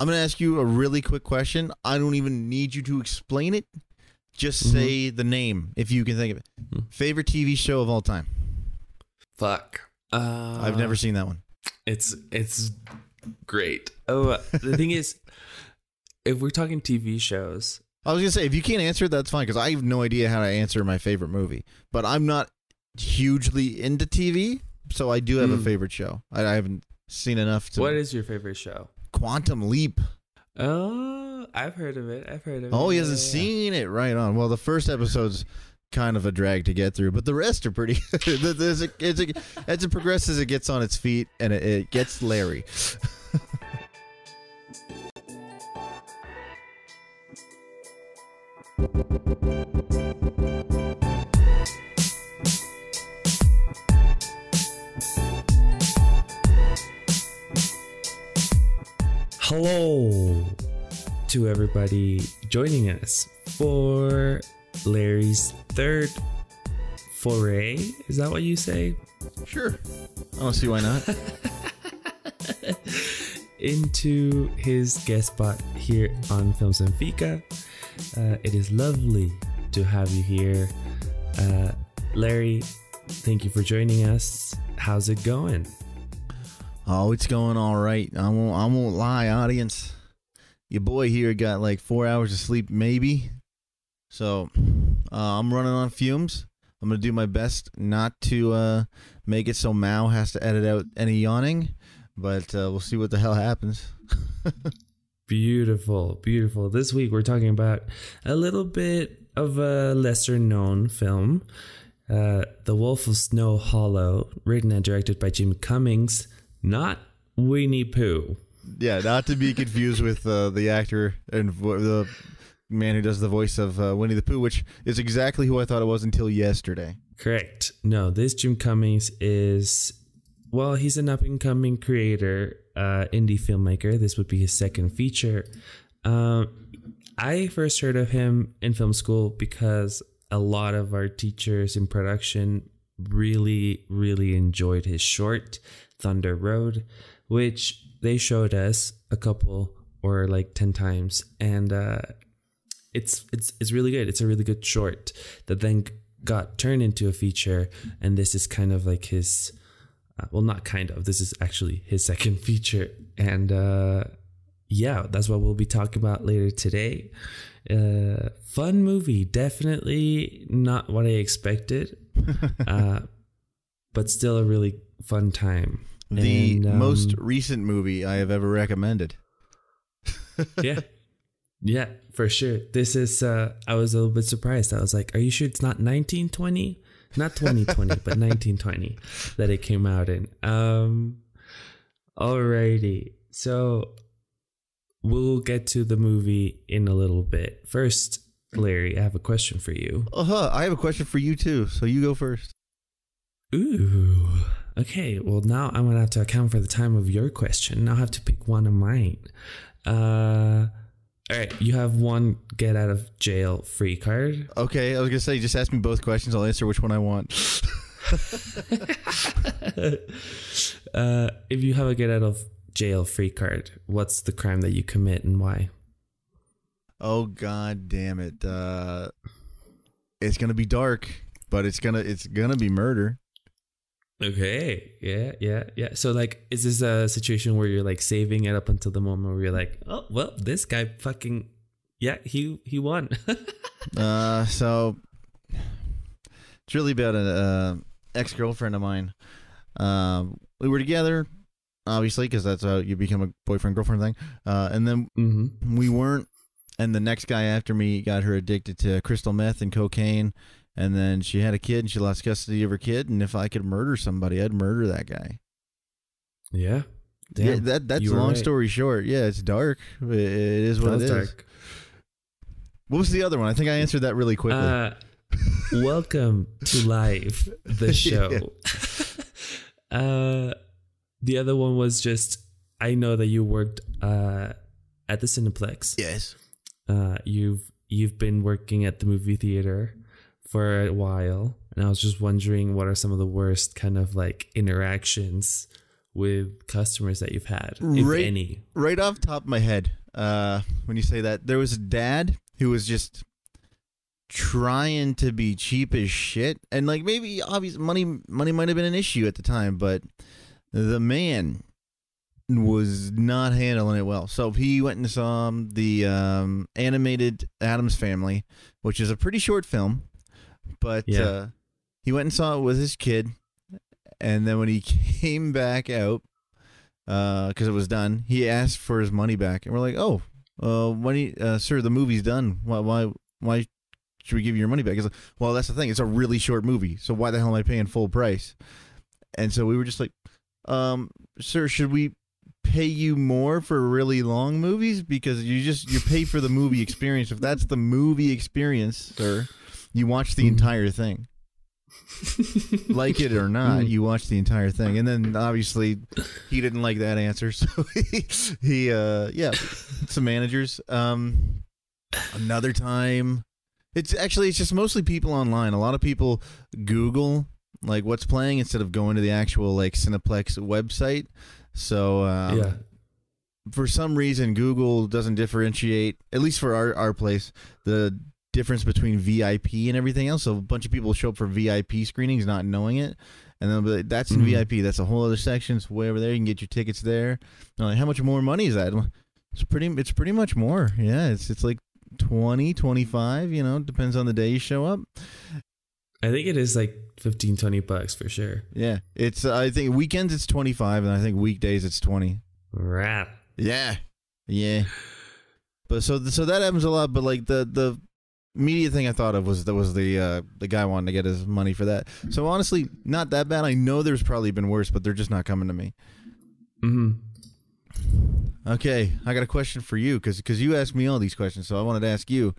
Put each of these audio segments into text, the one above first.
I'm going to ask you a really quick question. I don't even need you to explain it. Just say the name if you can think of it. Favorite TV show of all time? Fuck. I've never seen that one. It's great. Oh, the thing is, if we're talking TV shows, I was gonna say if you can't answer it, that's fine because I have no idea how to answer my favorite movie. But I'm not hugely into TV, so I do have a favorite show. I haven't seen enough to. What is your favorite show? Quantum Leap. Oh, I've heard of it. Oh, he hasn't seen it. Right on. Well, the first episode's kind of a drag to get through, but the rest are pretty. As it progresses, it gets on its feet and it gets Larry. Hello to everybody joining us for Larry's third foray. Is that what you say? Sure. I don't see why not. Into his guest spot here on Films and Fika. It is lovely to have you here. Larry, thank you for joining us. How's it going? Oh, it's going all right. I won't lie, audience. Your boy here got like 4 hours of sleep, maybe. So I'm running on fumes. I'm going to do my best not to make it so Mao has to edit out any yawning, but we'll see what the hell happens. Beautiful, beautiful. This week we're talking about a little bit of a lesser known film, The Wolf of Snow Hollow, written and directed by Jim Cummings, not Winnie Pooh. Yeah, not to be confused with the actor and the man who does the voice of Winnie the Pooh, which is exactly who I thought it was until yesterday. Correct. No, this Jim Cummings is, well, he's an up-and-coming creator. Indie filmmaker. This would be his second feature. I first heard of him in film school because a lot of our teachers in production really, really enjoyed his short, Thunder Road, which they showed us a couple or like 10 times. And it's really good. It's a really good short that then got turned into a feature. And this is kind of like his... well, not kind of. This is actually his second feature. And yeah, that's what we'll be talking about later today. Fun movie. Definitely not what I expected, but still a really fun time. The most recent movie I have ever recommended. Yeah. Yeah, for sure. This is, I was a little bit surprised. I was like, are you sure it's not 1920? Not 2020, but 1920 that it came out in. Alrighty. So we'll get to the movie in a little bit. First, Larry, I have a question for you. I have a question for you too. So you go first. Ooh. Okay. Well, now I'm going to have to account for the time of your question. Now I have to pick one of mine. All right, you have one get out of jail free card. Okay, I was gonna say, just ask me both questions. I'll answer which one I want. If you have a get out of jail free card, what's the crime that you commit and why? Oh god damn it! It's gonna be dark, but it's gonna be murder. Okay. Yeah. Yeah. Yeah. So, like, is this a situation where you're like saving it up until the moment where you're like, oh, well, this guy fucking, yeah, he won. So it's really about an ex-girlfriend of mine. We were together, obviously, because that's how you become a boyfriend-girlfriend thing. And then we weren't. And the next guy after me got her addicted to crystal meth and cocaine. And then she had a kid and she lost custody of her kid. And if I could murder somebody, I'd murder that guy. Yeah. Damn. Yeah, that's a long story short. Yeah, it's dark. It is what it is. Dark. What was the other one? I think I answered that really quickly. Welcome to Life, the show. Yeah. The other one was just, I know that you worked at the Cineplex. Yes. You've been working at the movie theater for a while, and I was just wondering, what are some of the worst kind of like interactions with customers that you've had, if any? Right off the top of my head, when you say that, there was a dad who was just trying to be cheap as shit, and like maybe obviously money might have been an issue at the time, but the man was not handling it well. So he went and saw the animated Addams Family, which is a pretty short film, but yeah. He went and saw it with his kid, and then when he came back out, because it was done, he asked for his money back, and we're like, "Oh, sir, the movie's done. Why should we give you your money back?" He's like, "Well, that's the thing. It's a really short movie, so why the hell am I paying full price?" And so we were just like, "Sir, should we pay you more for really long movies? Because you pay for the movie experience. If that's the movie experience, sir, you watch the entire thing." Like it or not, you watch the entire thing. And then obviously he didn't like that answer, so he some managers. Another time, it's just mostly people online. A lot of people Google like what's playing instead of going to the actual like Cineplex website. So for some reason Google doesn't differentiate, at least for our place, the difference between VIP and everything else. So a bunch of people show up for VIP screenings not knowing it, and then like, that's in VIP, that's a whole other section, it's way over there, you can get your tickets there. And like, how much more money is that? It's pretty much more. Yeah, it's like 20, 25, you know, depends on the day you show up. I think it is like 15, 20 bucks for sure. Yeah, it's I think weekends it's 25, and I think weekdays it's 20. Rap. Yeah. But so that happens a lot. But like the media thing I thought of was the guy wanting to get his money for that. So honestly, not that bad. I know there's probably been worse, but they're just not coming to me. Okay, I got a question for you because you asked me all these questions, so I wanted to ask you.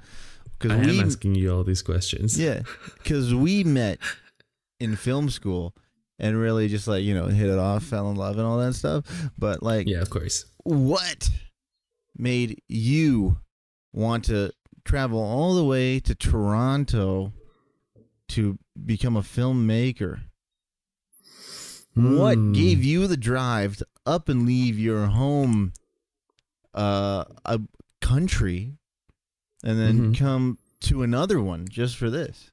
I am asking you all these questions. Yeah, because we met in film school and really just like, you know, hit it off, fell in love and all that stuff. But like, yeah, of course. What made you want to travel all the way to Toronto to become a filmmaker? What gave you the drive to up and leave your home country and then come to another one just for this?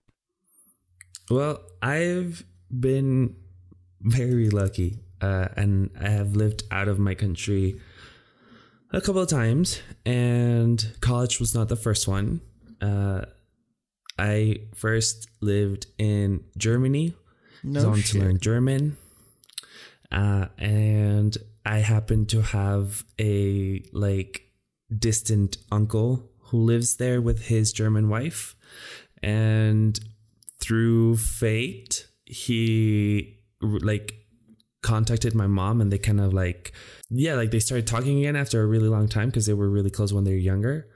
Well, I've been very lucky, and I have lived out of my country a couple of times, and college was not the first one. I first lived in Germany. No shit. To learn German. And I happened to have a like distant uncle who lives there with his German wife, and through fate, he like contacted my mom, and they kind of like, yeah, like they started talking again after a really long time because they were really close when they were younger.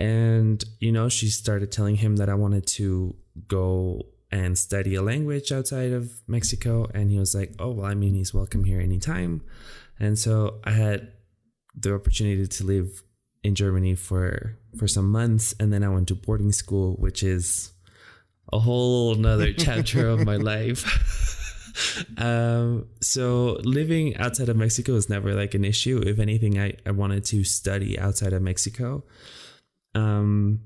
And, you know, she started telling him that I wanted to go and study a language outside of Mexico. And he was like, oh, well, I mean, he's welcome here anytime. And so I had the opportunity to live in Germany for some months. And then I went to boarding school, which is a whole nother chapter of my life. So living outside of Mexico was never like an issue. If anything, I wanted to study outside of Mexico. And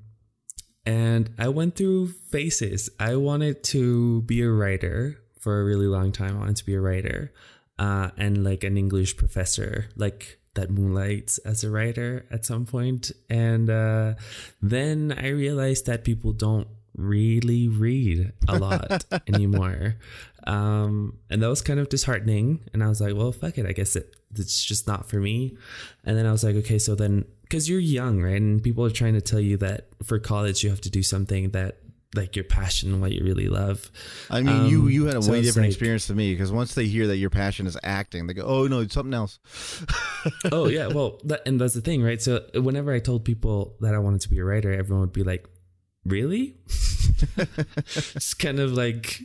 I went through phases. I wanted to be a writer for a really long time. I wanted to be a writer and like an English professor, like that moonlights as a writer at some point. And then I realized that people don't really read a lot anymore. And that was kind of disheartening. And I was like, well, fuck it. I guess it's just not for me. And then I was like, okay, so then, because you're young, right? And people are trying to tell you that for college, you have to do something that like your passion, what you really love. I mean, you had a way different experience than me, because once they hear that your passion is acting, they go, oh no, it's something else. Oh yeah. Well, and that's the thing, right? So whenever I told people that I wanted to be a writer, everyone would be like, really? It's kind of like,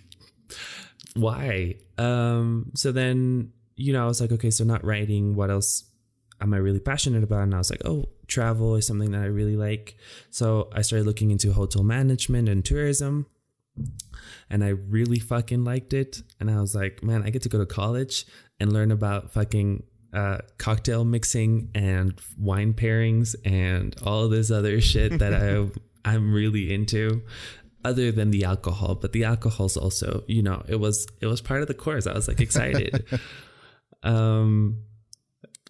why? So then, you know, I was like, okay, so not writing, what else am I really passionate about? And I was like, oh, travel is something that I really like. So I started looking into hotel management and tourism. And I really fucking liked it. And I was like, man, I get to go to college and learn about fucking cocktail mixing and wine pairings and all this other shit that I'm really into, other than the alcohol. But the alcohol's also, you know, it was part of the course. I was like excited.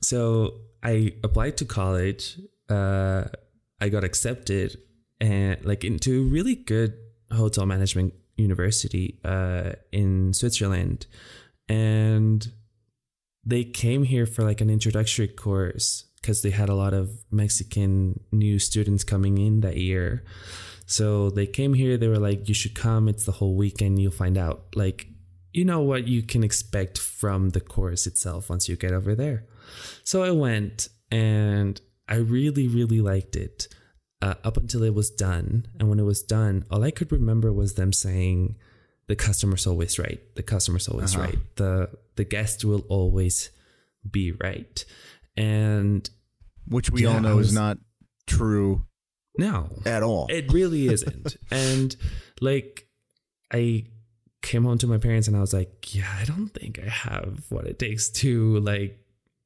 So I applied to college. I got accepted and like into a really good hotel management university in Switzerland, and they came here for like an introductory course because they had a lot of Mexican new students coming in that year. So they came here, they were like, you should come, it's the whole weekend, you'll find out like, you know, what you can expect from the course itself once you get over there. So I went and I really, really liked it. Up until it was done. And when it was done, all I could remember was them saying, the customer's always right. The customer's always right. The guest will always be right. And which we all know is not true. No. At all. It really isn't. And like, I came home to my parents and I was like, yeah, I don't think I have what it takes to like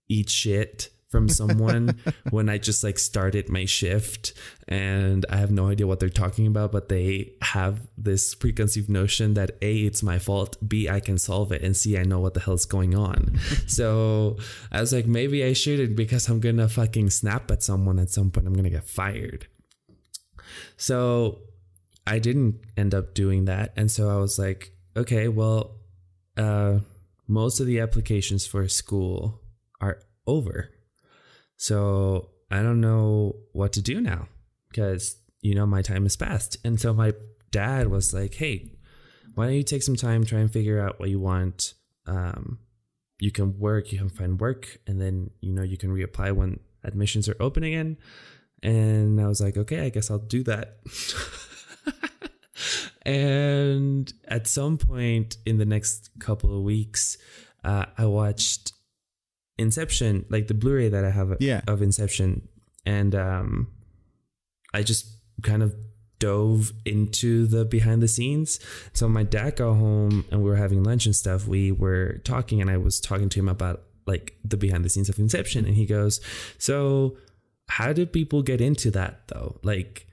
eat shit from someone when I just like started my shift and I have no idea what they're talking about, but they have this preconceived notion that A, it's my fault, B, I can solve it, and C, I know what the hell's going on. So I was like, maybe I shouldn't, because I'm gonna fucking snap at someone at some point. I'm gonna get fired. So I didn't end up doing that. And so I was like, okay, well, most of the applications for school are over. So I don't know what to do now because, you know, my time has passed. And so my dad was like, hey, why don't you take some time, try and figure out what you want. You can work, you can find work, and then, you know, you can reapply when admissions are open again. And I was like, okay, I guess I'll do that. And at some point in the next couple of weeks, I watched Inception, like the Blu-ray that I have of Inception, and I just kind of dove into the behind the scenes. So my dad got home and we were having lunch and stuff. We were talking and I was talking to him about like the behind the scenes of Inception, and he goes, so how do people get into that though? Like,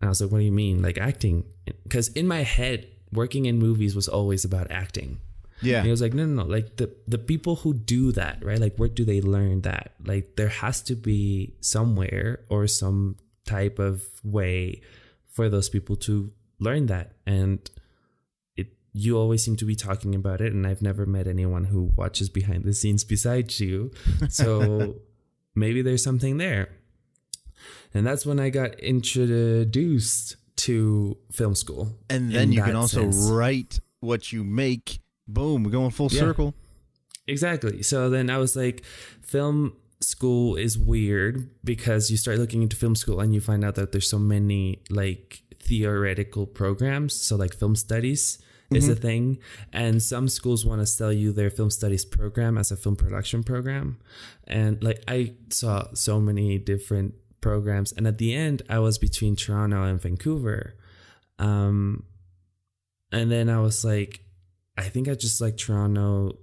and I was like, what do you mean? Like acting? Because in my head, working in movies was always about acting. Yeah. And he was like, no. Like the people who do that, right? Like, where do they learn that? Like, there has to be somewhere or some type of way for those people to learn that. And you always seem to be talking about it. And I've never met anyone who watches behind the scenes besides you. So maybe there's something there. And that's when I got introduced to film school. And then you can also write what you make. Boom, we're going full circle. Exactly. So then I was like, film school is weird because you start looking into film school and you find out that there's so many like theoretical programs. So like film studies is a thing. And some schools want to sell you their film studies program as a film production program. And like I saw so many different programs. And at the end, I was between Toronto and Vancouver. And then I was like, I think I just like Toronto,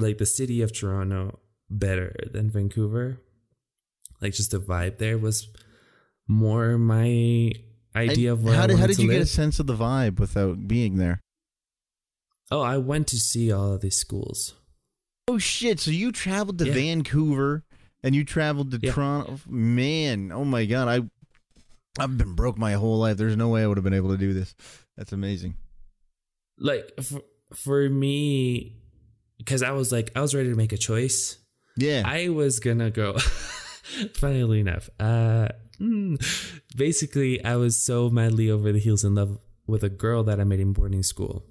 like the city of Toronto, better than Vancouver. Like just the vibe there was more my idea of where I wanted to live. How did you get a sense of the vibe without being there? Oh, I went to see all of these schools. Oh shit! So you traveled to Vancouver and you traveled to Toronto. Man, oh my god! I've been broke my whole life. There's no way I would have been able to do this. That's amazing. Like for me, because I was ready to make a choice. Yeah. I was going to go, funnily enough. Basically, I was so madly over the heels in love with a girl that I met in boarding school.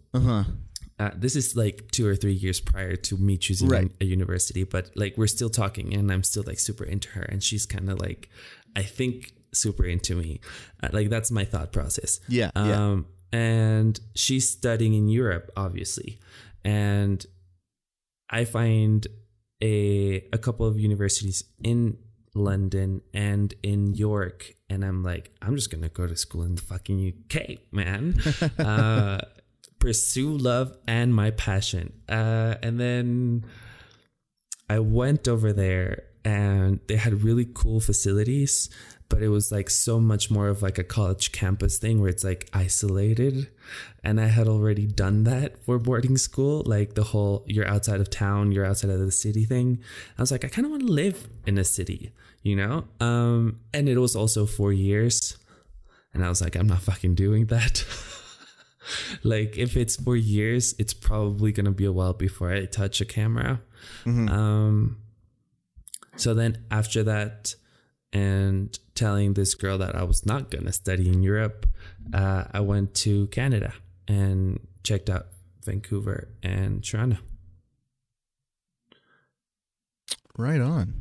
This is like 2 or 3 years prior to me choosing a university, but like we're still talking and I'm still like super into her. And she's kind of like, I think, super into me. Like that's my thought process. Yeah. And she's studying in Europe, obviously. And I find a couple of universities in London and in York. And I'm like, I'm just going to go to school in the fucking UK, man. Pursue love and my passion. And then I went over there and they had really cool facilities, but it was like so much more of like a college campus thing where it's like isolated. And I had already done that for boarding school, like the whole you're outside of town, you're outside of the city thing. I was like, I kind of want to live in a city, you know? And it was also 4 years. And I was like, I'm not fucking doing that. Like if it's 4 years, it's probably going to be a while before I touch a camera. Mm-hmm. So then after that, and telling this girl that I was not going to study in Europe, I went to Canada and checked out Vancouver and Toronto. Right on.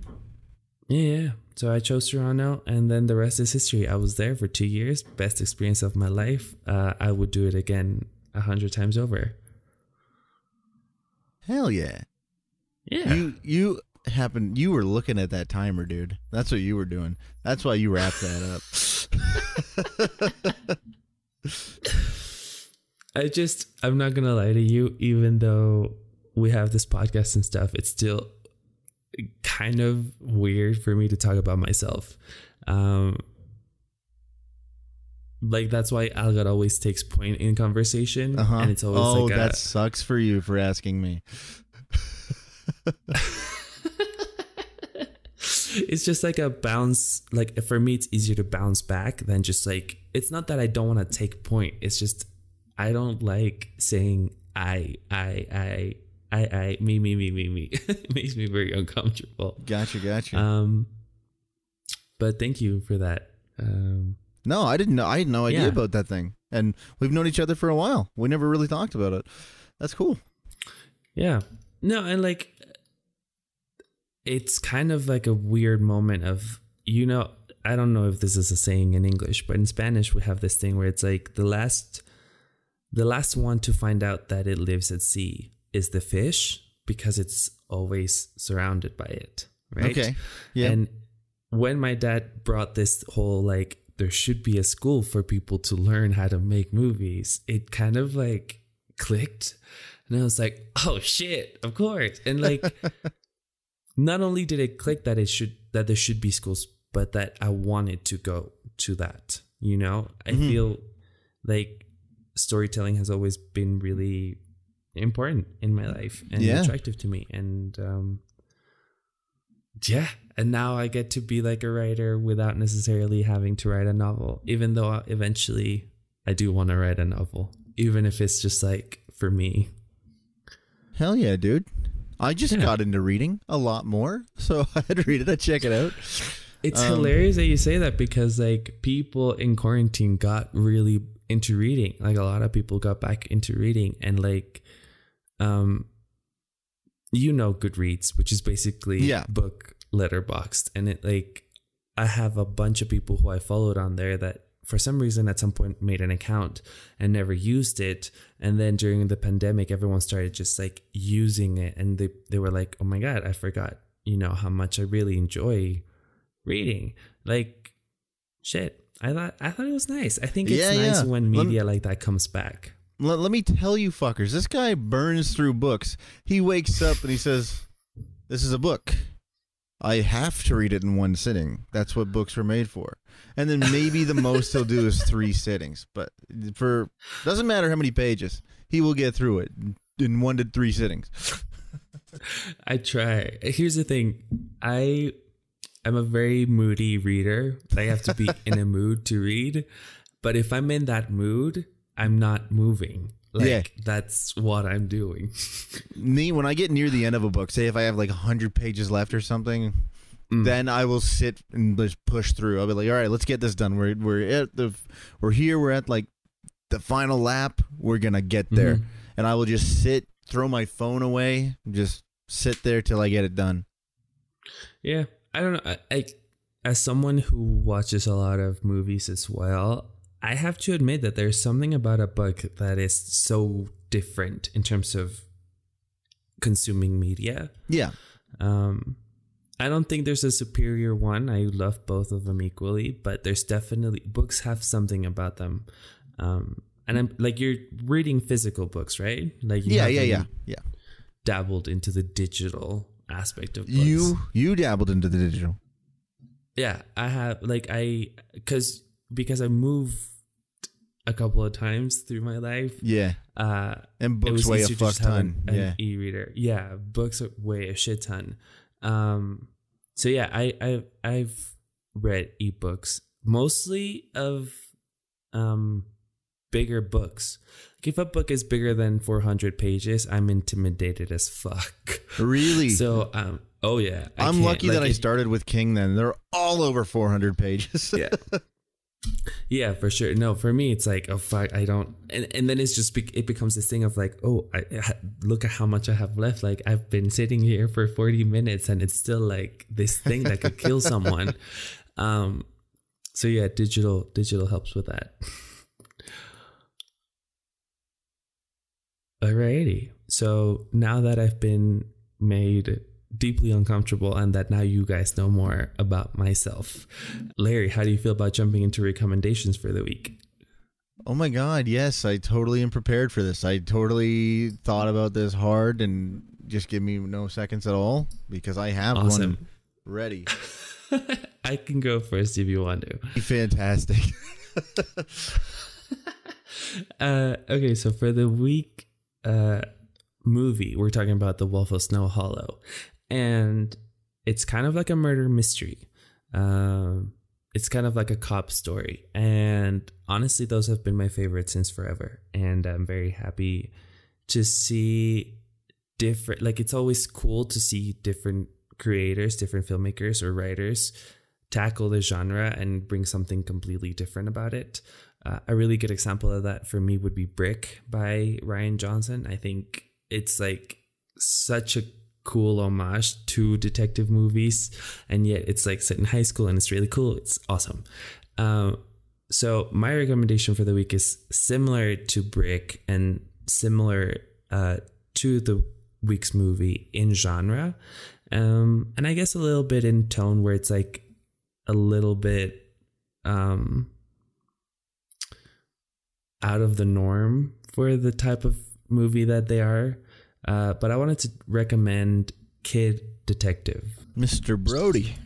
Yeah. So I chose Toronto, and then the rest is history. I was there for 2 years. Best experience of my life. I would do it again 100 times over. Hell yeah. Yeah. You happened. You were looking at that timer, dude. That's what you were doing. That's why you wrapped that up. I'm not going to lie to you. Even though we have this podcast and stuff, it's still kind of weird for me to talk about myself. Like that's why Algot always takes point in conversation. Uh-huh. And it's always that sucks for you for asking me. It's just like a bounce. Like for me, it's easier to bounce back than just like, it's not that I don't want to take point. It's just, I don't like saying I, me. It makes me very uncomfortable. Gotcha. But thank you for that. No, I didn't know. I had no idea about that thing. And we've known each other for a while. We never really talked about it. That's cool. Yeah. No, and like, it's kind of like a weird moment of, you know, I don't know if this is a saying in English, but in Spanish, we have this thing where it's like the last one to find out that it lives at sea is the fish, because it's always surrounded by it, right? Okay. Yeah. And when my dad brought this whole like there should be a school for people to learn how to make movies, it kind of like clicked, and I was like, oh shit, of course. And like not only did it click that there should be schools, but that I wanted to go to that, you know? I feel like storytelling has always been really important in my life and attractive to me, and and now I get to be like a writer without necessarily having to write a novel, even though eventually I do want to write a novel, even if it's just like for me. Hell yeah, dude. I just got into reading a lot more, so I had to read it. I check it out. It's hilarious that you say that, because like people in quarantine got really into reading. Like a lot of people got back into reading, and like you know, Goodreads, which is basically book Letterboxd, and it like I have a bunch of people who I followed on there that for some reason at some point made an account and never used it, and then during the pandemic everyone started just like using it, and they were like, oh my god, I forgot, you know, how much I really enjoy reading. Like shit, I thought it was nice. I think it's nice when media like that comes back. Let me tell you fuckers, this guy burns through books. He wakes up and he says, this is a book. I have to read it in one sitting. That's what books were made for. And then maybe the most he'll do is 3 sittings. But for doesn't matter how many pages, he will get through it in 1 to 3 sittings. I try. Here's the thing. I'm a very moody reader. I have to be in a mood to read. But if I'm in that mood, I'm not moving. Like, that's what I'm doing. Me, when I get near the end of a book, say if I have like 100 pages left or something, then I will sit and just push through. I'll be like, all right, let's get this done. We're at like the final lap. We're going to get there. Mm-hmm. And I will just sit, throw my phone away, just sit there till I get it done. Yeah. I don't know. I, as someone who watches a lot of movies as well, I have to admit that there's something about a book that is so different in terms of consuming media. Yeah. I don't think there's a superior one. I love both of them equally, but there's definitely, books have something about them. And I'm like, you're reading physical books, right? Like, you dabbled into the digital aspect of books. You dabbled into the digital. Yeah, I have, like, because I moved a couple of times through my life. Yeah. And books weigh a fuck ton. An e-reader. Yeah, books weigh a shit ton. So yeah, I've read ebooks, mostly of bigger books. Like if a book is bigger than 400 pages, I'm intimidated as fuck. Really? So oh yeah, I'm lucky that I started with King. Then they're all over 400 pages. Yeah. Yeah, for sure. No, for me, it's like, oh fuck, I don't. And then it's just, it becomes this thing of like, oh, look at how much I have left. Like I've been sitting here for 40 minutes and it's still like this thing that could kill someone. So yeah, digital helps with that. Alrighty. So now that I've been made deeply uncomfortable and that now you guys know more about myself, Larry, how do you feel about jumping into recommendations for the week? Oh my God, yes, I totally am prepared for this. I totally thought about this hard, and just give me no seconds at all because I have one ready. I can go first if you want to. Fantastic. Okay, so for the week movie, we're talking about The Wolf of Snow Hollow. And it's kind of like a murder mystery. It's kind of like a cop story. And honestly, those have been my favorites since forever. And I'm very happy to see different, like it's always cool to see different creators, different filmmakers or writers tackle the genre and bring something completely different about it. A really good example of that for me would be Brick by Rian Johnson. I think it's like such a cool homage to detective movies, and yet it's like set in high school and it's really cool. It's awesome. So my recommendation for the week is similar to Brick and similar to the week's movie in genre. And I guess a little bit in tone, where it's like a little bit out of the norm for the type of movie that they are. But I wanted to recommend Kid Detective. Mr. Brody.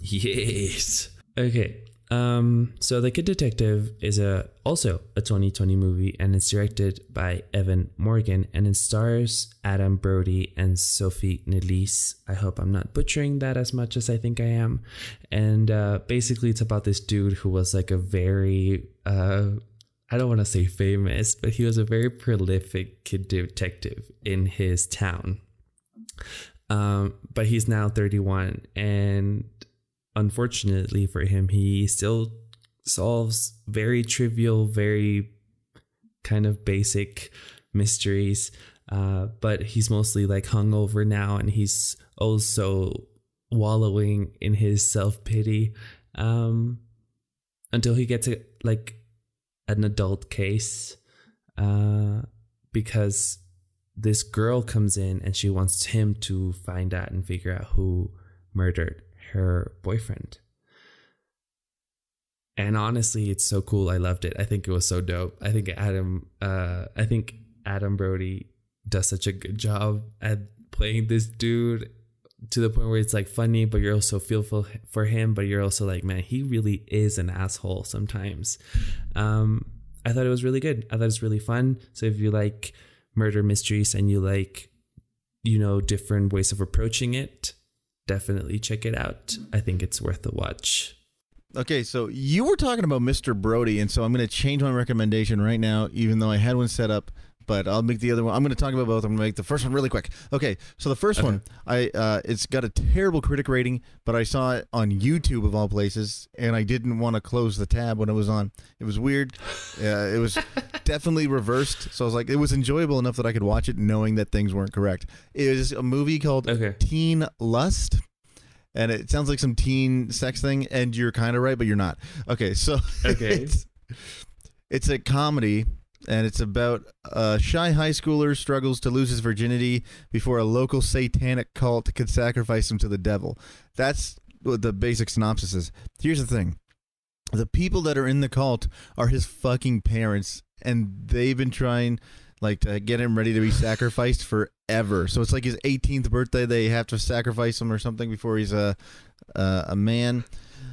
Yes. Okay. So The Kid Detective is also a 2020 movie, and it's directed by Evan Morgan, and it stars Adam Brody and Sophie Nélisse. I hope I'm not butchering that as much as I think I am. And basically it's about this dude who was like a very, I don't want to say famous, but he was a very prolific kid detective in his town. But he's now 31, and unfortunately for him, he still solves very trivial, very kind of basic mysteries. But he's mostly like hungover now, and he's also wallowing in his self-pity until he gets like an adult case, because this girl comes in and she wants him to find out and figure out who murdered her boyfriend. And honestly, it's so cool. I loved it. I think it was so dope. I think Adam Brody does such a good job at playing this dude to the point where it's like funny, but you're also fearful for him, but you're also like, man, he really is an asshole sometimes. I thought it was really good. I thought it was really fun. So if you like murder mysteries and you like, different ways of approaching it, definitely check it out. I think it's worth the watch. Okay, so you were talking about Mr. Brody, and so I'm going to change my recommendation right now, even though I had one set up, but I'll make the other one. I'm going to talk about both. I'm going to make the first one really quick. Okay, so the first one, it's got a terrible critic rating, but I saw it on YouTube of all places, and I didn't want to close the tab when it was on. It was weird. It was definitely reversed, so I was like, it was enjoyable enough that I could watch it knowing that things weren't correct. It is a movie called Teen Lust, and it sounds like some teen sex thing, and you're kind of right, but you're not. Okay, so it's a comedy and it's about a shy high schooler struggles to lose his virginity before a local satanic cult could sacrifice him to the devil. That's what the basic synopsis is. Here's the thing. The people that are in the cult are his fucking parents, and they've been trying like to get him ready to be sacrificed forever. So it's like his 18th birthday. They have to sacrifice him or something before he's a man.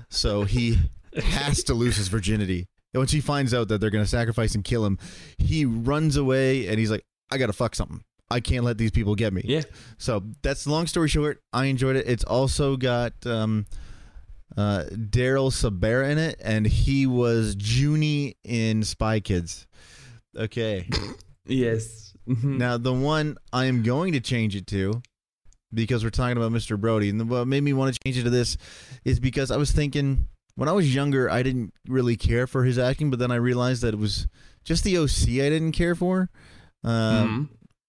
So he has to lose his virginity. And once he finds out that they're going to sacrifice and kill him, he runs away and he's like, I got to fuck something. I can't let these people get me. Yeah. So that's long story short. I enjoyed it. It's also got Daryl Sabara in it, and he was Junie in Spy Kids. Okay. Yes. Now, the one I am going to change it to, because we're talking about Mr. Brody, and what made me want to change it to this is because I was thinking, when I was younger, I didn't really care for his acting, but then I realized that it was just the OC I didn't care for.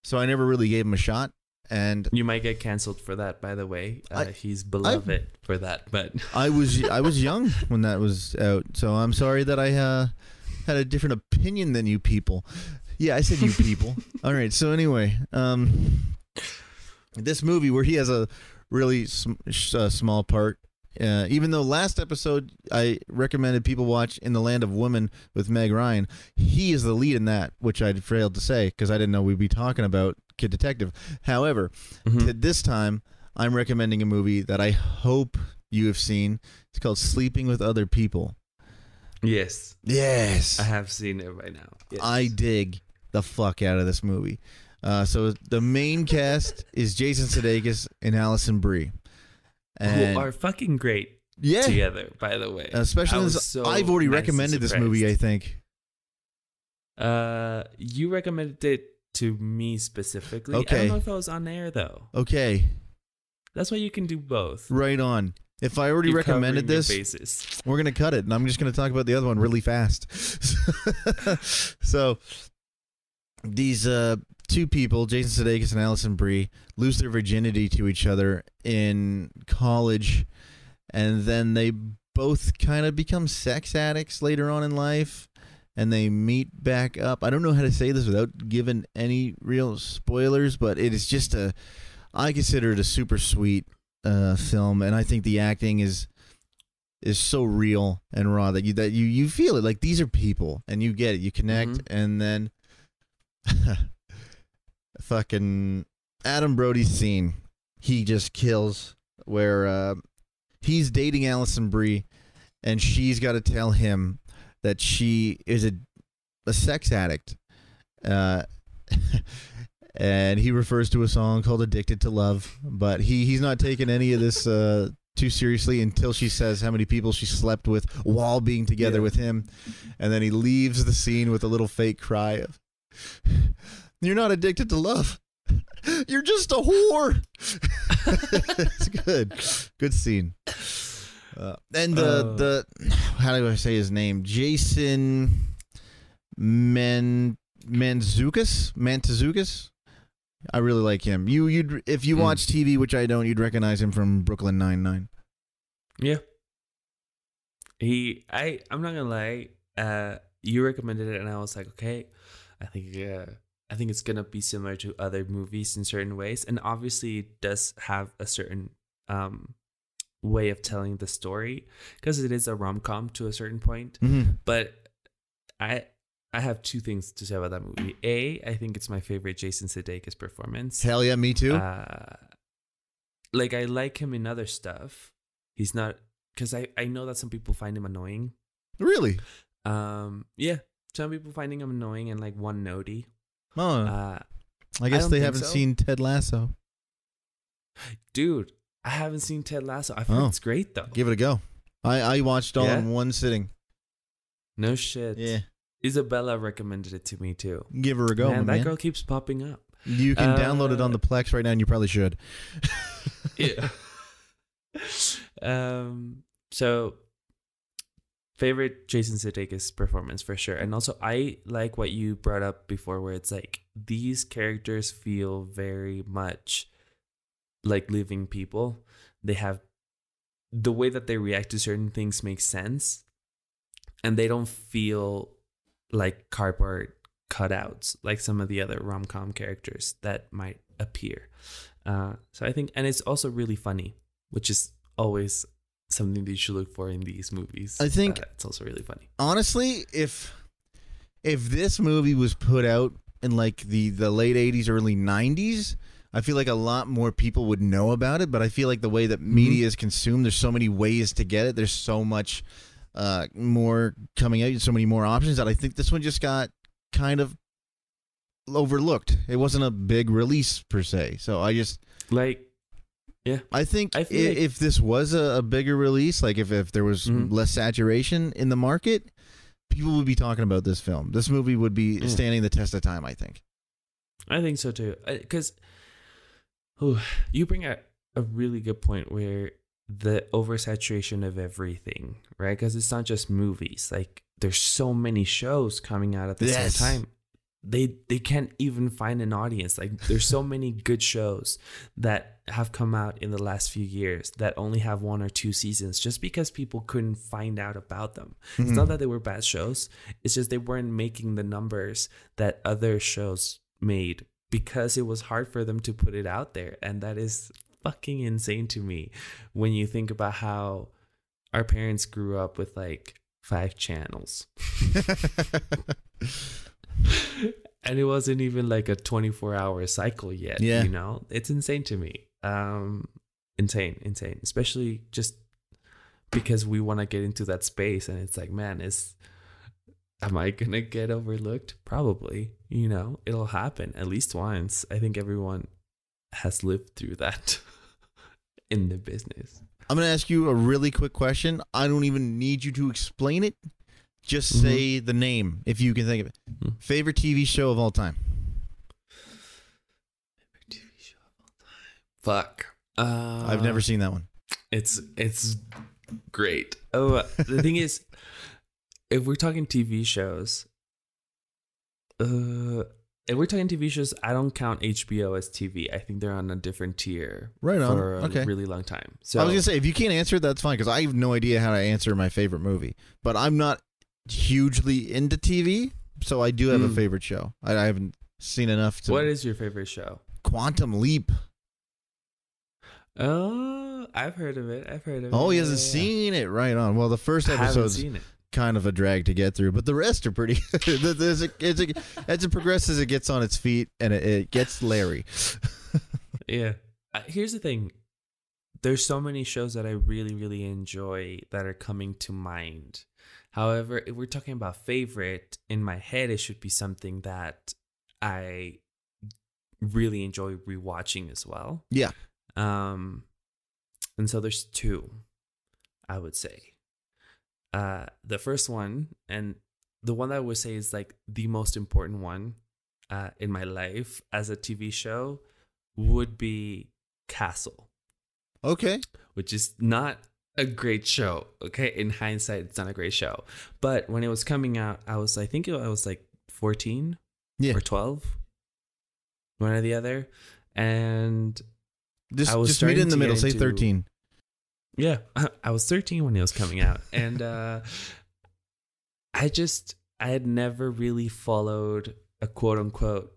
So I never really gave him a shot. And you might get canceled for that, by the way. He's beloved for that, but I was young when that was out, so I'm sorry that I had a different opinion than you people. Yeah, I said you people. All right. So anyway, this movie where he has a really small part. Even though last episode I recommended people watch In the Land of Women with Meg Ryan, he is the lead in that, which I failed to say because I didn't know we'd be talking about Kid Detective. However, this time I'm recommending a movie that I hope you have seen. It's called Sleeping with Other People. Yes. Yes. I have seen it by now. Yes. I dig the fuck out of this movie. So the main cast is Jason Sudeikis and Alison Brie. And who are fucking great together, by the way. Especially I've already recommended this movie, I think. You recommended it to me specifically. Okay. I don't know if I was on air, though. Okay. That's why you can do both. Right on. If I already recommended this, we're going to cut it, and I'm just going to talk about the other one really fast. So these two people, Jason Sudeikis and Alison Brie, lose their virginity to each other in college, and then they both kind of become sex addicts later on in life, and they meet back up. I don't know how to say this without giving any real spoilers, but it is just I consider it a super sweet film, and I think the acting is so real and raw that you feel it. Like, these are people, and you get it, you connect, and then fucking Adam Brody's scene, he just kills, where he's dating Alison Brie, and she's got to tell him that she is a sex addict, and he refers to a song called Addicted to Love, but he's not taking any of this too seriously until she says how many people she slept with while being together with him, and then he leaves the scene with a little fake cry of, "You're not addicted to love. You're just a whore." It's good. Good scene. And how do I say his name? Jason Mantzoukas. I really like him. You'd if you watch TV, which I don't, you'd recognize him from Brooklyn Nine-Nine. Yeah. I'm not gonna lie. You recommended it, and I was like, okay, I think it's gonna be similar to other movies in certain ways, and obviously it does have a certain way of telling the story because it is a rom-com to a certain point. But I have two things to say about that movie. A, I think it's my favorite Jason Sudeikis performance. Hell yeah, me too. Like, I like him in other stuff. He's not, because I know that some people find him annoying. Really? Yeah, some people finding him annoying and like one-notey. Oh, I guess they haven't seen Ted Lasso. Dude, I haven't seen Ted Lasso. I think it's great though. Give it a go. I watched all in one sitting. No shit. Yeah. Isabella recommended it to me too. Give her a go. Man, that girl keeps popping up. You can download it on the Plex right now, and you probably should. Yeah. So, favorite Jason Sudeikis performance for sure, and also I like what you brought up before, where it's like these characters feel very much like living people. They have the way that they react to certain things makes sense. And they don't feel like cardboard cutouts like some of the other rom-com characters that might appear. So I think, and it's also really funny, which is always something that you should look for in these movies. I think it's also really funny. Honestly, if this movie was put out in like the late 80s, early 90s, I feel like a lot more people would know about it, but I feel like the way that media is consumed, there's so many ways to get it. There's so much more coming out, so many more options that I think this one just got kind of overlooked. It wasn't a big release per se. So I just like, yeah, I think if this was a bigger release, like if there was less saturation in the market, people would be talking about this film. This movie would be standing the test of time, I think. I think so too. Because you bring up a really good point where the oversaturation of everything, right? Because it's not just movies. Like there's so many shows coming out at the same time. They can't even find an audience. Like there's so many good shows that have come out in the last few years that only have one or two seasons just because people couldn't find out about them. Mm-hmm. It's not that they were bad shows. It's just they weren't making the numbers that other shows made because it was hard for them to put it out there. And that is fucking insane to me when you think about how our parents grew up with like 5 channels. And it wasn't even like a 24-hour cycle yet, you know? It's insane to me. Insane. Especially just because we want to get into that space and it's like, man, am I going to get overlooked? Probably, you know? It'll happen at least once. I think everyone has lived through that in the business. I'm going to ask you a really quick question. I don't even need you to explain it. Just say the name, if you can think of it. Mm-hmm. Favorite TV show of all time? Fuck. I've never seen that one. It's great. Oh, the thing is, if we're talking TV shows, I don't count HBO as TV. I think they're on a different tier for a really long time. So I was going to say, if you can't answer it, that's fine, because I have no idea how to answer my favorite movie. But I'm not hugely into TV, so I do have a favorite show. I haven't seen enough to. What is your favorite show? Quantum Leap. Oh, I've heard of it. Oh, he hasn't seen it. Right on. Well, the first episode's kind of a drag to get through, but the rest are pretty. As it progresses, it gets on its feet and it gets Larry. Yeah. Here's the thing. There's so many shows that I really, really enjoy that are coming to mind. However, if we're talking about favorite, in my head, it should be something that I really enjoy rewatching as well. Yeah. And so there's 2, I would say. The first one, and the one that I would say is like the most important one in my life as a TV show, would be Castle. Okay. Which is not a great show. Okay. In hindsight, it's not a great show. But when it was coming out, I think I was like 14 or 12, one or the other. And just meet in the middle, say 13. Yeah. I was 13 when it was coming out. And I had never really followed a quote unquote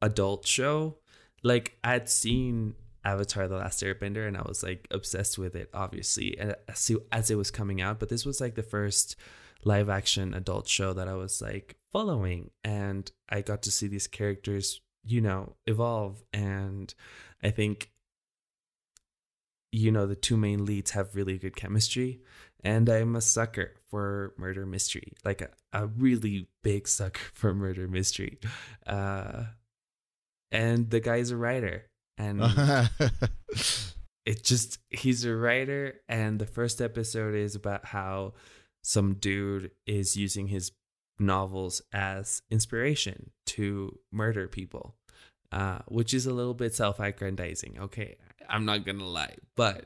adult show. Like I'd seen Avatar: The Last Airbender, and I was like obsessed with it, obviously, as it was coming out. But this was like the first live action adult show that I was like following, and I got to see these characters, you know, evolve. And I think, you know, the 2 main leads have really good chemistry, and I'm a sucker for murder mystery, like a really big sucker for murder mystery. And the guy's a writer. And he's a writer, and the first episode is about how some dude is using his novels as inspiration to murder people, which is a little bit self-aggrandizing. Okay, I'm not going to lie, but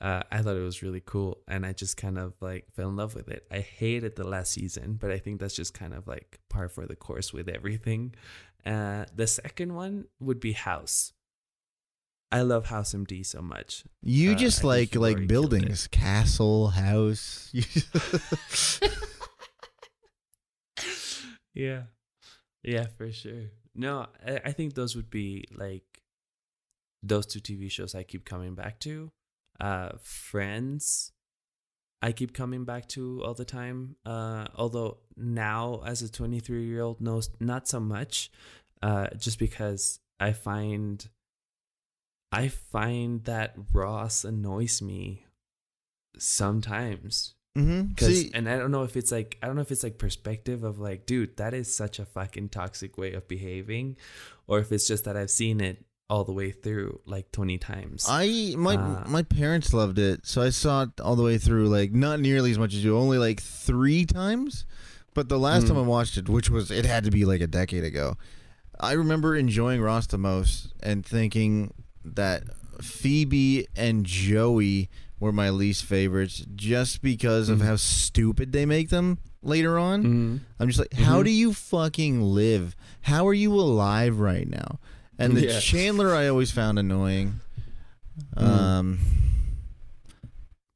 I thought it was really cool, and I just kind of like fell in love with it. I hated the last season, but I think that's just kind of like par for the course with everything. The second one would be House. I love House MD so much. You just like buildings, castle, house. Yeah. Yeah, for sure. No, I think those would be like those two TV shows I keep coming back to. Friends, I keep coming back to all the time. Although now as a 23-year-old, no, not so much. Just because I find that Ross annoys me sometimes. Mm-hmm. And I don't know if it's like perspective of like, dude, that is such a fucking toxic way of behaving, or if it's just that I've seen it all the way through like 20 times. My parents loved it, so I saw it all the way through, like not nearly as much as you, only like 3 times. But the last time I watched it, which was, it had to be like a decade ago, I remember enjoying Ross the most and thinking that Phoebe and Joey were my least favorites just because of how stupid they make them later on. Mm-hmm. I'm just like, how do you fucking live? How are you alive right now? And the Chandler I always found annoying. Yeah,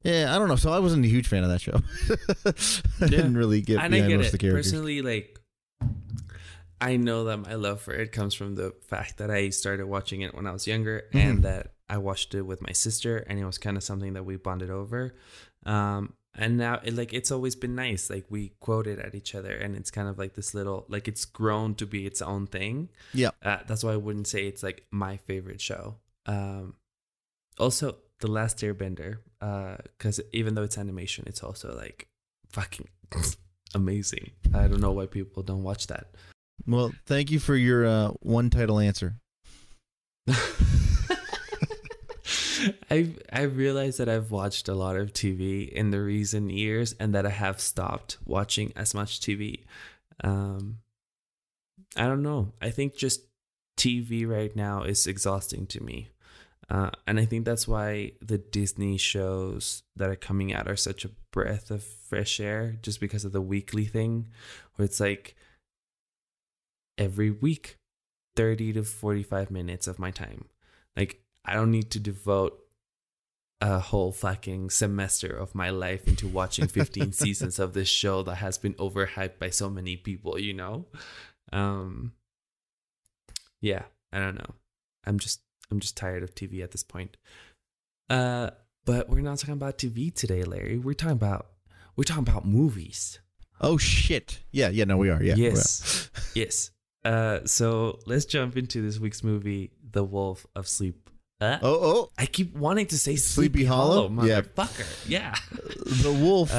I don't know. So I wasn't a huge fan of that show. I didn't really get behind most of the characters. Personally, like, I know that my love for it comes from the fact that I started watching it when I was younger, and that I watched it with my sister, and it was kind of something that we bonded over. And now it's always been nice. Like, we quote it at each other, and it's kind of like this little, like, it's grown to be its own thing. Yeah. That's why I wouldn't say it's like my favorite show. Also, The Last Airbender, because even though it's animation, it's also like fucking amazing. I don't know why people don't watch that. Well, thank you for your one title answer. I realized that I've watched a lot of TV in the recent years, and that I have stopped watching as much TV. I don't know. I think just TV right now is exhausting to me. And I think that's why the Disney shows that are coming out are such a breath of fresh air, just because of the weekly thing, where it's like every week, 30 to 45 minutes of my time. Like, I don't need to devote a whole fucking semester of my life into watching 15 seasons of this show that has been overhyped by so many people, you know? Yeah, I don't know. I'm just tired of TV at this point. But we're not talking about TV today, Larry. We're talking about movies. Oh shit. Yeah, no, we are. Yeah. Yes. Yes. So let's jump into this week's movie, The Wolf of Sleep. I keep wanting to say Sleepy Hollow, motherfucker. Yeah. The Wolf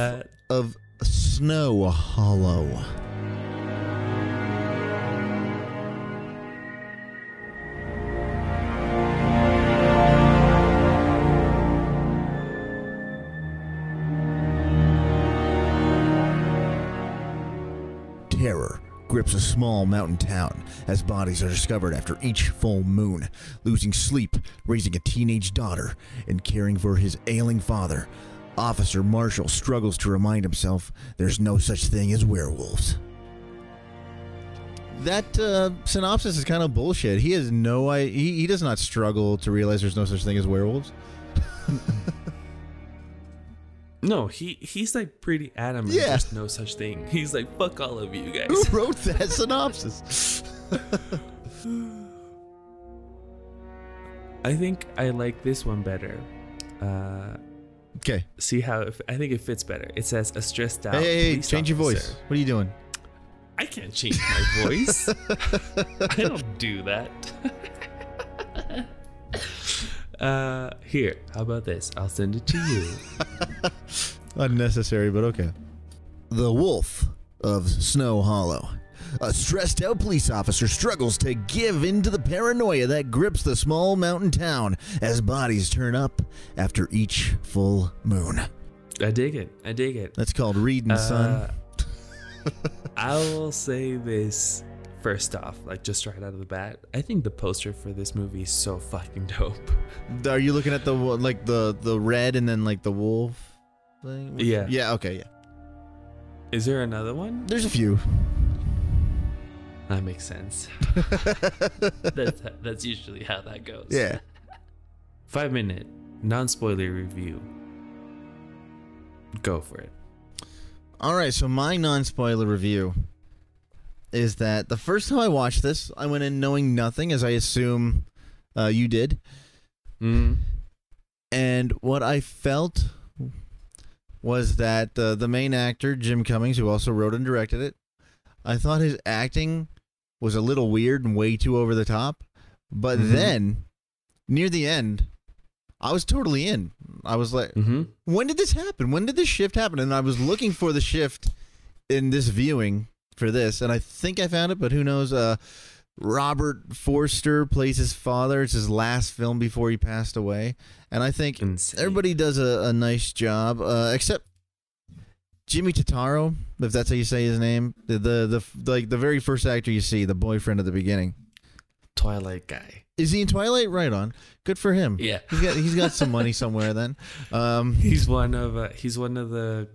of Snow Hollow. Terror grips a small mountain town as bodies are discovered after each full moon, losing sleep, raising a teenage daughter, and caring for his ailing father. Officer Marshall struggles to remind himself there's no such thing as werewolves. That synopsis is kind of bullshit. He has no idea. He does not struggle to realize there's no such thing as werewolves. No, he's like pretty adamant. Yeah. There's no such thing. He's like, fuck all of you guys. Who wrote that synopsis? I think I like this one better. Okay. See how I think it fits better. It says a stressed out. Hey, change your voice. What are you doing? I can't change my voice. I don't do that. Here, how about this? I'll send it to you. Unnecessary, but okay. The Wolf of Snow Hollow. A stressed out police officer struggles to give in to the paranoia that grips the small mountain town as bodies turn up after each full moon. I dig it. That's called reading, son. I will say this. First off, like just right out of the bat, I think the poster for this movie is so fucking dope. Are you looking at the red and then like the wolf thing? Yeah. Yeah. Okay. Yeah. Is there another one? There's a few. That makes sense. That's usually how that goes. Yeah. 5-minute non-spoiler review. Go for it. All right. So my non-spoiler review is that the first time I watched this, I went in knowing nothing, as I assume you did. Mm. And what I felt was that the main actor, Jim Cummings, who also wrote and directed it, I thought his acting was a little weird and way too over the top. But then, near the end, I was totally in. I was like, when did this happen? When did this shift happen? And I was looking for the shift in this viewing for this, and I think I found it, but who knows? Robert Forster plays his father. It's his last film before he passed away. And I think everybody does a nice job, except Jimmy Tatro, if that's how you say his name. The very first actor you see, the boyfriend at the beginning. Twilight guy. Is he in Twilight? Right on. Good for him. Yeah. He's got some money somewhere then. He's one of the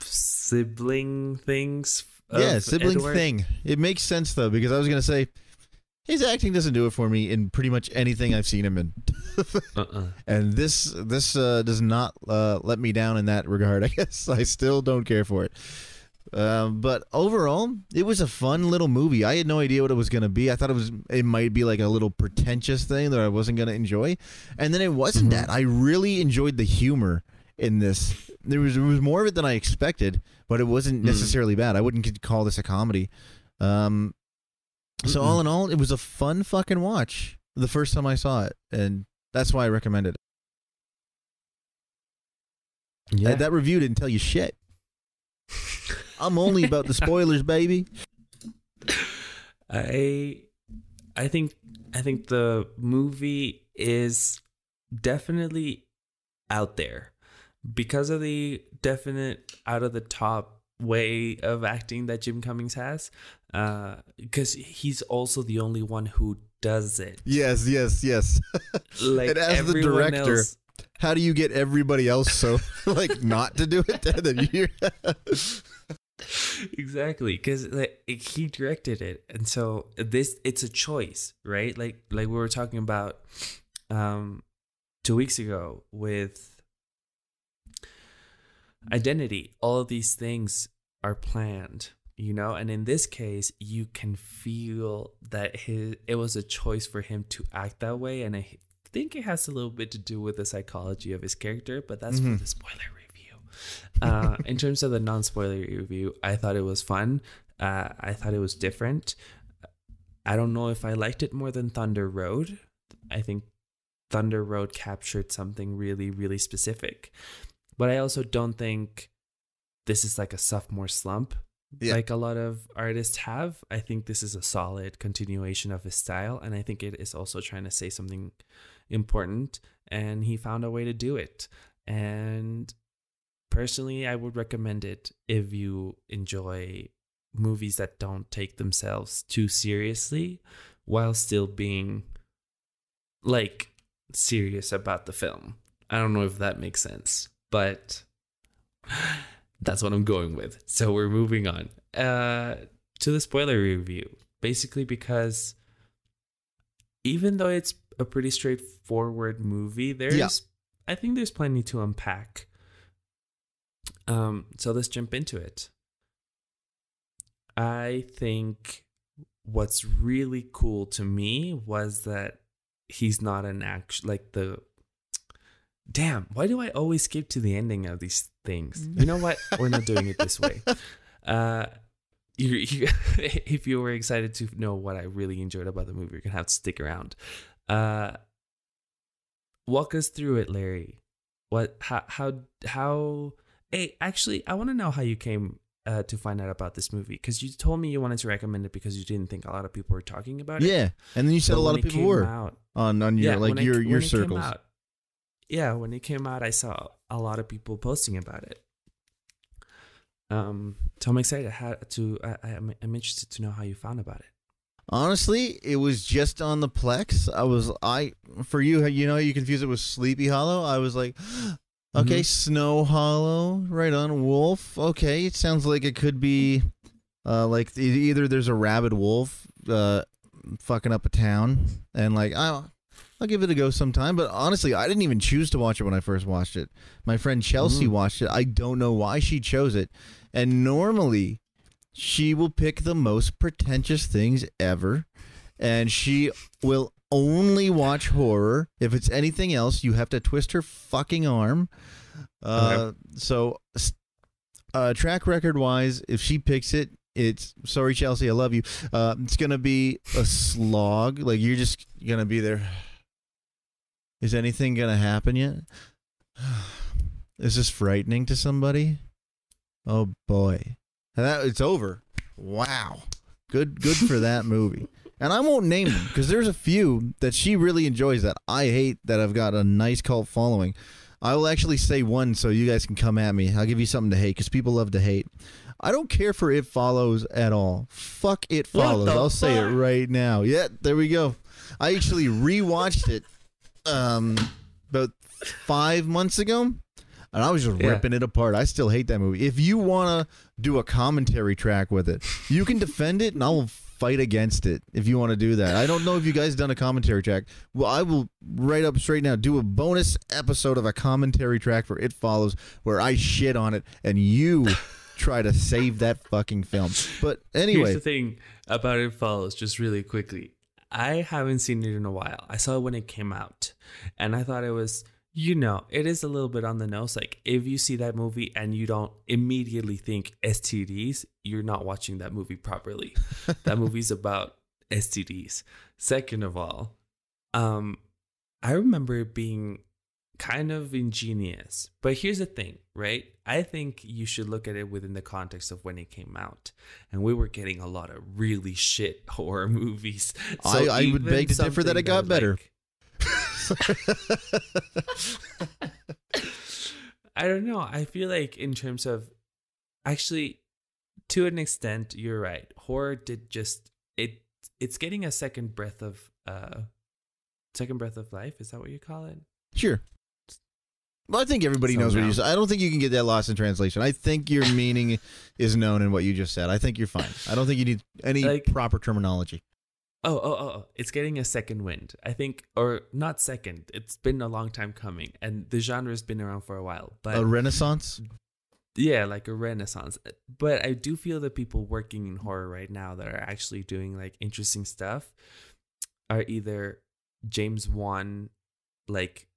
sibling things. Yeah, sibling Edward. Thing. It makes sense though, because I was gonna say his acting doesn't do it for me in pretty much anything I've seen him in. And this does not let me down in that regard. I guess I still don't care for it. But overall, it was a fun little movie. I had no idea what it was gonna be. I thought it might be like a little pretentious thing that I wasn't gonna enjoy, and then it wasn't that. I really enjoyed the humor in this. There was more of it than I expected, but it wasn't necessarily bad. I wouldn't call this a comedy. So all in all, it was a fun fucking watch the first time I saw it, and that's why I recommend it. Yeah. That review didn't tell you shit. I'm only about the spoilers, baby. I think the movie is definitely out there because of the definite out of the top way of acting that Jim Cummings has, because he's also the only one who does it. Yes. Like, and as the director, how do you get everybody else so like not to do it? Then you exactly, because like, he directed it, and so this, it's a choice, right? Like we were talking about 2 weeks ago with Identity. All of these things are planned, you know, and in this case you can feel that it was a choice for him to act that way, and I think it has a little bit to do with the psychology of his character, but that's for the spoiler review. In terms of the non-spoiler review, I thought it was fun. I thought it was different. I don't know if I liked it more than Thunder Road. I think Thunder Road captured something really, really specific. But I also don't think this is like a sophomore slump, like a lot of artists have. I think this is a solid continuation of his style, and I think it is also trying to say something important, and he found a way to do it. And personally, I would recommend it if you enjoy movies that don't take themselves too seriously while still being like serious about the film. I don't know if that makes sense, but that's what I'm going with. So we're moving on to the spoiler review, basically because even though it's a pretty straightforward movie, I think there's plenty to unpack. So let's jump into it. I think what's really cool to me was that he's not an action, like the... Damn, why do I always skip to the ending of these things? You know what? We're not doing it this way. If you were excited to know what I really enjoyed about the movie, you're going to have to stick around. Walk us through it, Larry. What? How? Hey, actually, I want to know how you came to find out about this movie, because you told me you wanted to recommend it because you didn't think a lot of people were talking about it. Yeah, and then you said a lot of people were on your your circles. Yeah, when it came out, I saw a lot of people posting about it. So I'm excited I'm interested to know how you found about it. Honestly, it was just on the Plex. For you know, you confuse it with Sleepy Hollow. I was like, okay, Snow Hollow, right on, wolf. Okay, it sounds like it could be like either there's a rabid wolf fucking up a town, and like I'll give it a go sometime, but honestly, I didn't even choose to watch it when I first watched it. My friend Chelsea watched it. I don't know why she chose it. And normally, She will pick the most pretentious things ever, and she will only watch horror. If it's anything else, you have to twist her fucking arm. Okay. So track record wise, if she picks it, it's sorry, Chelsea, I love you. It's going to be a slog. Like, you're just going to be there. Is anything going to happen yet? Is this frightening to somebody? Oh boy. And that it's over. Wow. Good for that movie. And I won't name them because there's a few that she really enjoys that I hate that I've got a nice cult following. I will actually say one so you guys can come at me. I'll give you something to hate because people love to hate. I don't care for It Follows at all. Fuck It Follows. I'll say it right now. Yeah, there we go. I actually rewatched it about 5 months ago, and I was just ripping it apart. I still hate that movie. If you want to do a commentary track with it, you can defend it, and I will fight against it if you want to do that. I don't know if you guys done a commentary track. Well, I will right up straight now do a bonus episode of a commentary track for It Follows where I shit on it and you try to save that fucking film. But anyway. Here's the thing about It Follows, just really quickly. I haven't seen it in a while. I saw it when it came out and I thought it was, you know, it is a little bit on the nose. Like, if you see that movie and you don't immediately think STDs, you're not watching that movie properly. That movie's about STDs. Second of all, I remember it being kind of ingenious. But here's the thing, right? I think you should look at it within the context of when it came out. And we were getting a lot of really shit horror movies. So I would beg to differ that it got better. Like, I don't know. I feel like in terms of actually, to an extent, you're right. Horror did just it's getting a second breath of life. Is that what you call it? Sure. Well, I think everybody knows what you said. I don't think you can get that lost in translation. I think your meaning is known in what you just said. I think you're fine. I don't think you need any proper terminology. Oh, it's getting a second wind, I think, or not second. It's been a long time coming, and the genre's been around for a while. But a renaissance? Yeah, like a renaissance. But I do feel that people working in horror right now that are actually doing, like, interesting stuff are either James Wan, like,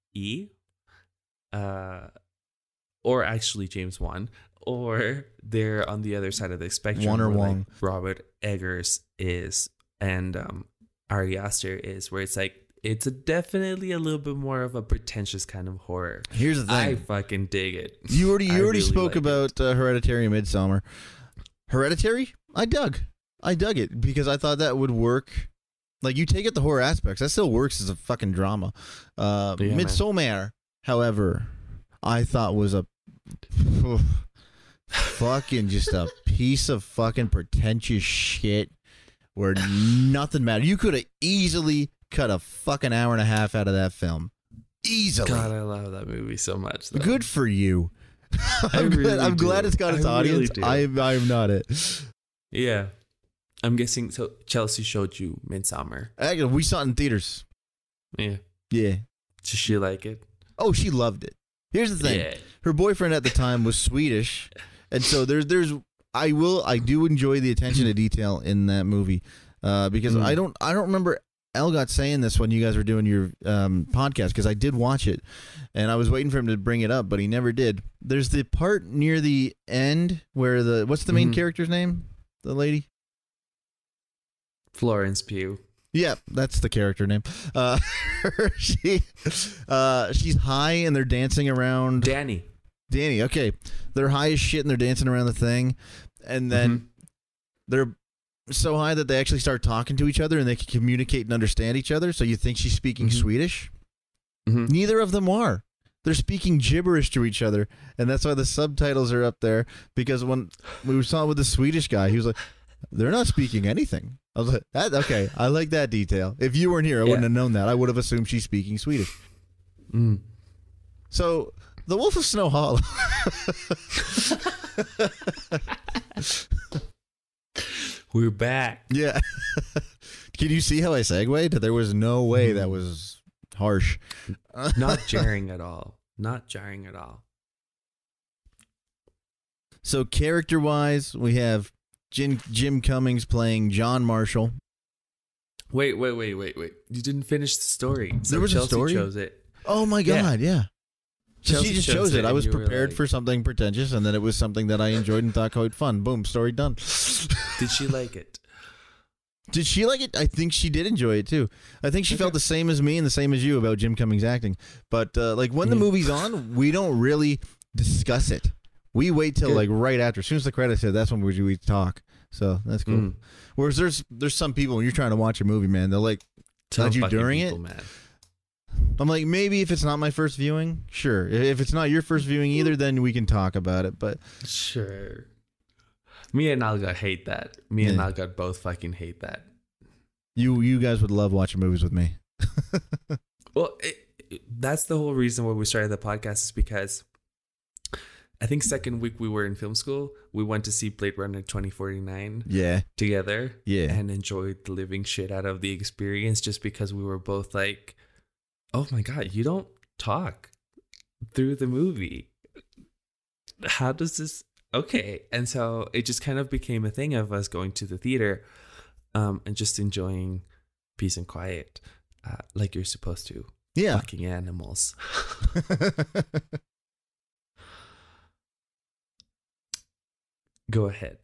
or actually James Wan, or they're on the other side of the spectrum. Wong. Like Robert Eggers is... and Ari Aster is, where it's like it's definitely a little bit more of a pretentious kind of horror. Here's the thing, I fucking dig it. You already really spoke about Hereditary and Midsommar. Hereditary, I dug it because I thought that would work. Like, you take it the horror aspects, that still works as a fucking drama. Midsommar, however, I thought was a fucking just a piece of fucking pretentious shit. Where nothing mattered. You could have easily cut a fucking hour and a half out of that film. Easily. God, I love that movie so much, though. Good for you. I'm glad it's got its audience. I'm not it. Yeah. I'm guessing. So Chelsea showed you Midsommar. We saw it in theaters. Yeah. Yeah. Did she like it? Oh, she loved it. Here's the thing. Yeah. Her boyfriend at the time was Swedish. And so there's... I do enjoy the attention to detail in that movie because I don't remember Elgot saying this when you guys were doing your podcast, because I did watch it and I was waiting for him to bring it up, but he never did. There's the part near the end where what's the main character's name? The lady? Florence Pugh. Yeah, that's the character name. She's high and they're dancing around. Danny, okay. They're high as shit and they're dancing around the thing. And then they're so high that they actually start talking to each other and they can communicate and understand each other. So you think she's speaking Swedish? Mm-hmm. Neither of them are. They're speaking gibberish to each other. And that's why the subtitles are up there. Because when we saw it with the Swedish guy, he was like, they're not speaking anything. I was like, okay, I like that detail. If you weren't here, I wouldn't have known that. I would have assumed she's speaking Swedish. Mm. So... The Wolf of Snow Hollow. We're back. Yeah. Can you see how I segued? There was no way that was harsh. Not jarring at all. So character-wise, we have Jim Cummings playing John Marshall. Wait. You didn't finish the story. So there was Chelsea a story? Chose it. Oh, my God, yeah. She just chose it. I was prepared for something pretentious, and then it was something that I enjoyed and thought quite fun. Boom, story done. Did she like it? Did she like it? I think she did enjoy it, too. I think she felt the same as me and the same as you about Jim Cummings acting. But, like, when the movie's on, we don't really discuss it. We wait till, like, right after. As soon as the credits hit, that's when we talk. So, that's cool. Whereas there's some people, when you're trying to watch a movie, man, they're like, not you during people, it. Man. I'm like, maybe if it's not my first viewing, sure. If it's not your first viewing either, then we can talk about it. But sure. Me and Nalga hate that. Me and Nalga both fucking hate that. You guys would love watching movies with me. Well, that's the whole reason why we started the podcast, is because I think second week we were in film school, we went to see Blade Runner 2049 together and enjoyed the living shit out of the experience, just because we were both like, oh my God, you don't talk through the movie. How does this? Okay. And so it just kind of became a thing of us going to the theater and just enjoying peace and quiet like you're supposed to. Yeah. Fucking animals. Go ahead.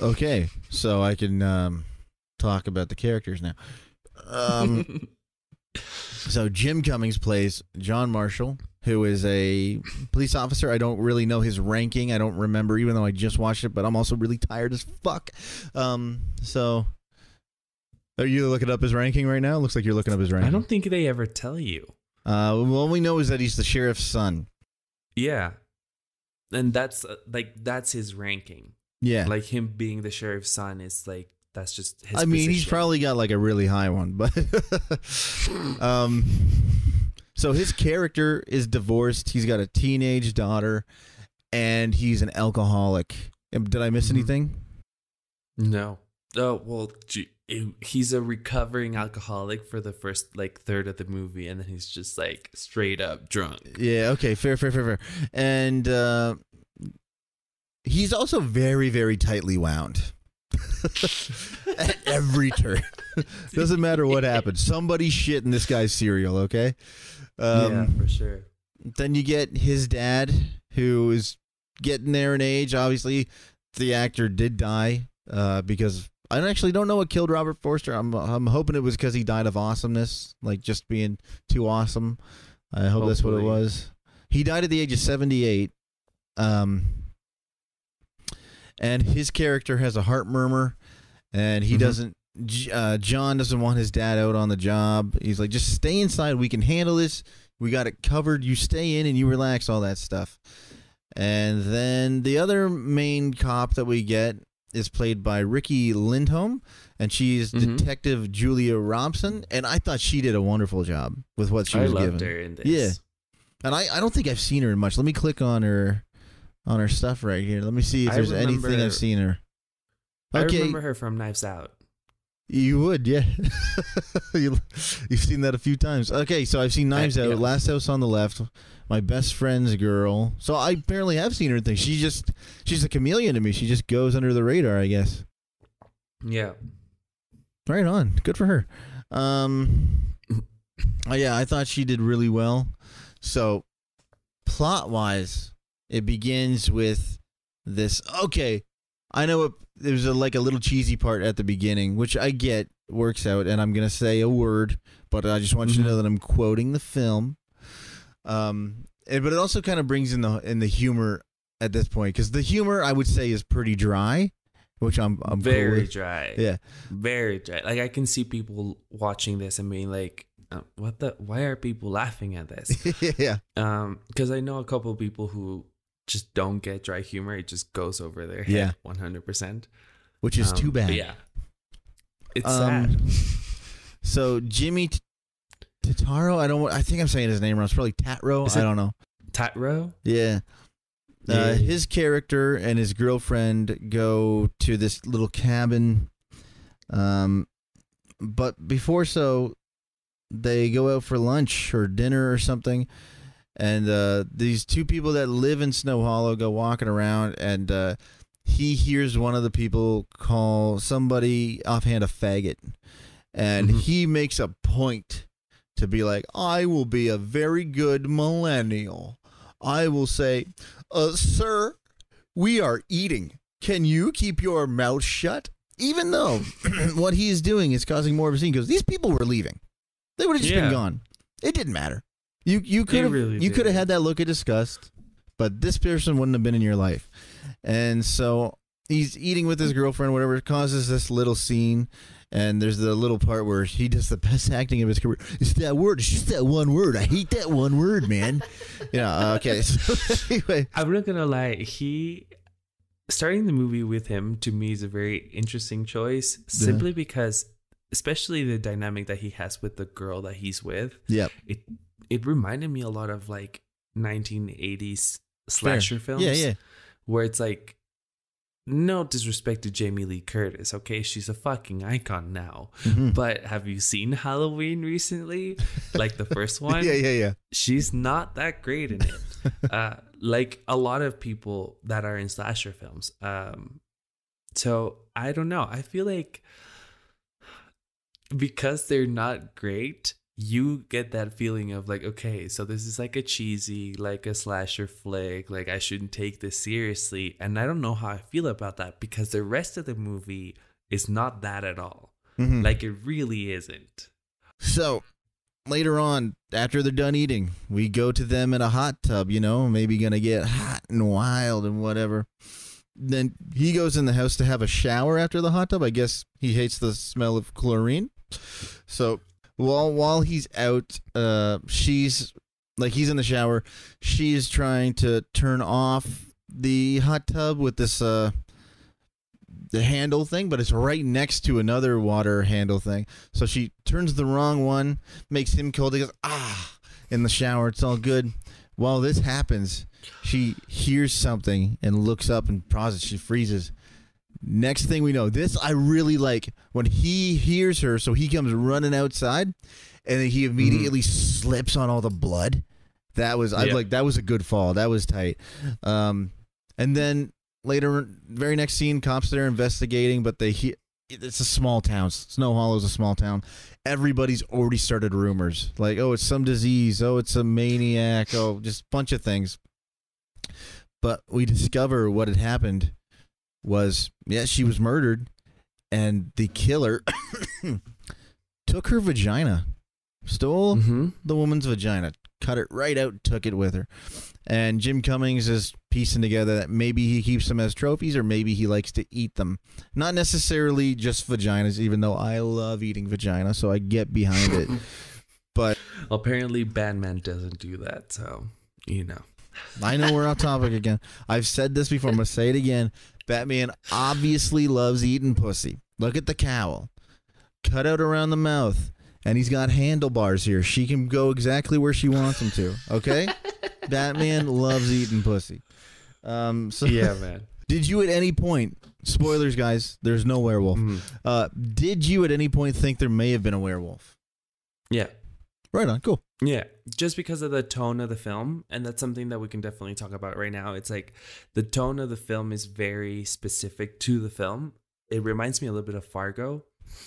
Okay. So I can talk about the characters now. So Jim Cummings plays John Marshall, who is a police officer. I don't really know his ranking. I don't remember, even though I just watched it, but I'm also really tired as fuck. So are you looking up his ranking right now? It looks like you're looking up his ranking. I don't think they ever tell you. All we know is that he's the sheriff's son. Yeah. And that's that's his ranking. Yeah. Like him being the sheriff's son is like, that's just his position. He's probably got like a really high one, but so his character is divorced. He's got a teenage daughter and he's an alcoholic. Did I miss anything? No. Oh, well, he's a recovering alcoholic for the first like third of the movie, and then he's just like straight up drunk. Yeah, okay, fair. And he's also very, very tightly wound. At every turn. Doesn't matter what happens. Somebody's shitting this guy's cereal, okay? Yeah, for sure. Then you get his dad, who is getting there in age. Obviously, the actor did die because I actually don't know what killed Robert Forster. I'm hoping it was because he died of awesomeness, like just being too awesome. I hope that's what it was. He died at the age of 78. And his character has a heart murmur, and he doesn't, John doesn't want his dad out on the job. He's like, just stay inside. We can handle this. We got it covered. You stay in and you relax, all that stuff. And then the other main cop that we get is played by Ricky Lindholm, and she's Detective Julia Robson. And I thought she did a wonderful job with what she was given. I loved her in this. Yeah. And I don't think I've seen her in much. Let me click on her. On her stuff right here. Let me see if there's anything I've seen her. Okay. I remember her from Knives Out. You would, yeah. You've seen that a few times. Okay, so I've seen Knives Out, yeah. Last House on the Left, My Best Friend's Girl. So I apparently have seen her thing. She's a chameleon to me. She just goes under the radar, I guess. Yeah. Right on. Good for her. Yeah, I thought she did really well. So plot-wise, it begins with this. Okay, I know there's a little cheesy part at the beginning, which I get works out, and I'm going to say a word, but I just want you to know that I'm quoting the film. But it also kind of brings in the humor at this point, because the humor, I would say, is pretty dry, which I'm very cool with. Dry. Yeah. Very dry. Like, I can see people watching this and being like, why are people laughing at this? Yeah. Because I know a couple of people who just don't get dry humor. It just goes over their head 100%. Which is too bad. Yeah. It's sad. So Jimmy Tatro, I think I'm saying his name wrong. It's probably Tatro. I don't know. Tatro? Yeah. His character and his girlfriend go to this little cabin. But before they go out for lunch or dinner or something. And these two people that live in Snow Hollow go walking around, and he hears one of the people call somebody offhand a faggot, and he makes a point to be like, I will be a very good millennial. I will say, sir, we are eating. Can you keep your mouth shut? Even though what he is doing is causing more of a scene, because these people were leaving. They would have just been gone. It didn't matter. You could have had that look of disgust, but this person wouldn't have been in your life. And so he's eating with his girlfriend, whatever, it causes this little scene. And there's the little part where he does the best acting of his career. It's that word. It's just that one word. I hate that one word, man. Yeah. Okay. So anyway, I'm not gonna lie. Starting the movie with him, to me, is a very interesting choice, simply because, especially the dynamic that he has with the girl that he's with. Yeah. It reminded me a lot of like 1980s slasher films. Yeah. Yeah. Where it's like, no disrespect to Jamie Lee Curtis, okay? She's a fucking icon now. Mm-hmm. But have you seen Halloween recently? Like the first one? Yeah. She's not that great in it. Like a lot of people that are in slasher films. So I don't know. I feel like because they're not great, you get that feeling of like, okay, so this is like a cheesy, like a slasher flick, like I shouldn't take this seriously. And I don't know how I feel about that, because the rest of the movie is not that at all. Mm-hmm. Like it really isn't. So later on, after they're done eating, we go to them in a hot tub, you know, maybe gonna get hot and wild and whatever. Then he goes in the house to have a shower after the hot tub. I guess he hates the smell of chlorine. So While he's out, she's like, he's in the shower. She's trying to turn off the hot tub with this the handle thing, but it's right next to another water handle thing. So she turns the wrong one, makes him cold. He goes, in the shower. It's all good. While this happens, she hears something and looks up and pauses. She freezes. Next thing we know, this I really like, when he hears her, so he comes running outside, and then he immediately slips on all the blood. That was a good fall. That was tight. And then later, very next scene, cops there investigating, but it's a small town. Snow Hollow is a small town. Everybody's already started rumors like, oh, it's some disease. Oh, it's a maniac. Oh, just a bunch of things. But we discover what had happened was, yes, she was murdered, and the killer took her vagina, stole the woman's vagina, cut it right out, took it with her. And Jim Cummings is piecing together that maybe he keeps them as trophies, or maybe he likes to eat them. Not necessarily just vaginas, even though I love eating vagina, so I get behind it. But apparently Batman doesn't do that, so, you know. I know we're off topic again. I've said this before. I'm going to say it again. Batman obviously loves eating pussy. Look at the cowl. Cut out around the mouth. And he's got handlebars here. She can go exactly where she wants him to. Okay? Batman loves eating pussy. Yeah, man. Did you at any point, spoilers, guys, there's no werewolf. Did you at any point think there may have been a werewolf? Yeah. Right on. Cool. Yeah. Just because of the tone of the film. And that's something that we can definitely talk about right now. It's like the tone of the film is very specific to the film. It reminds me a little bit of Fargo.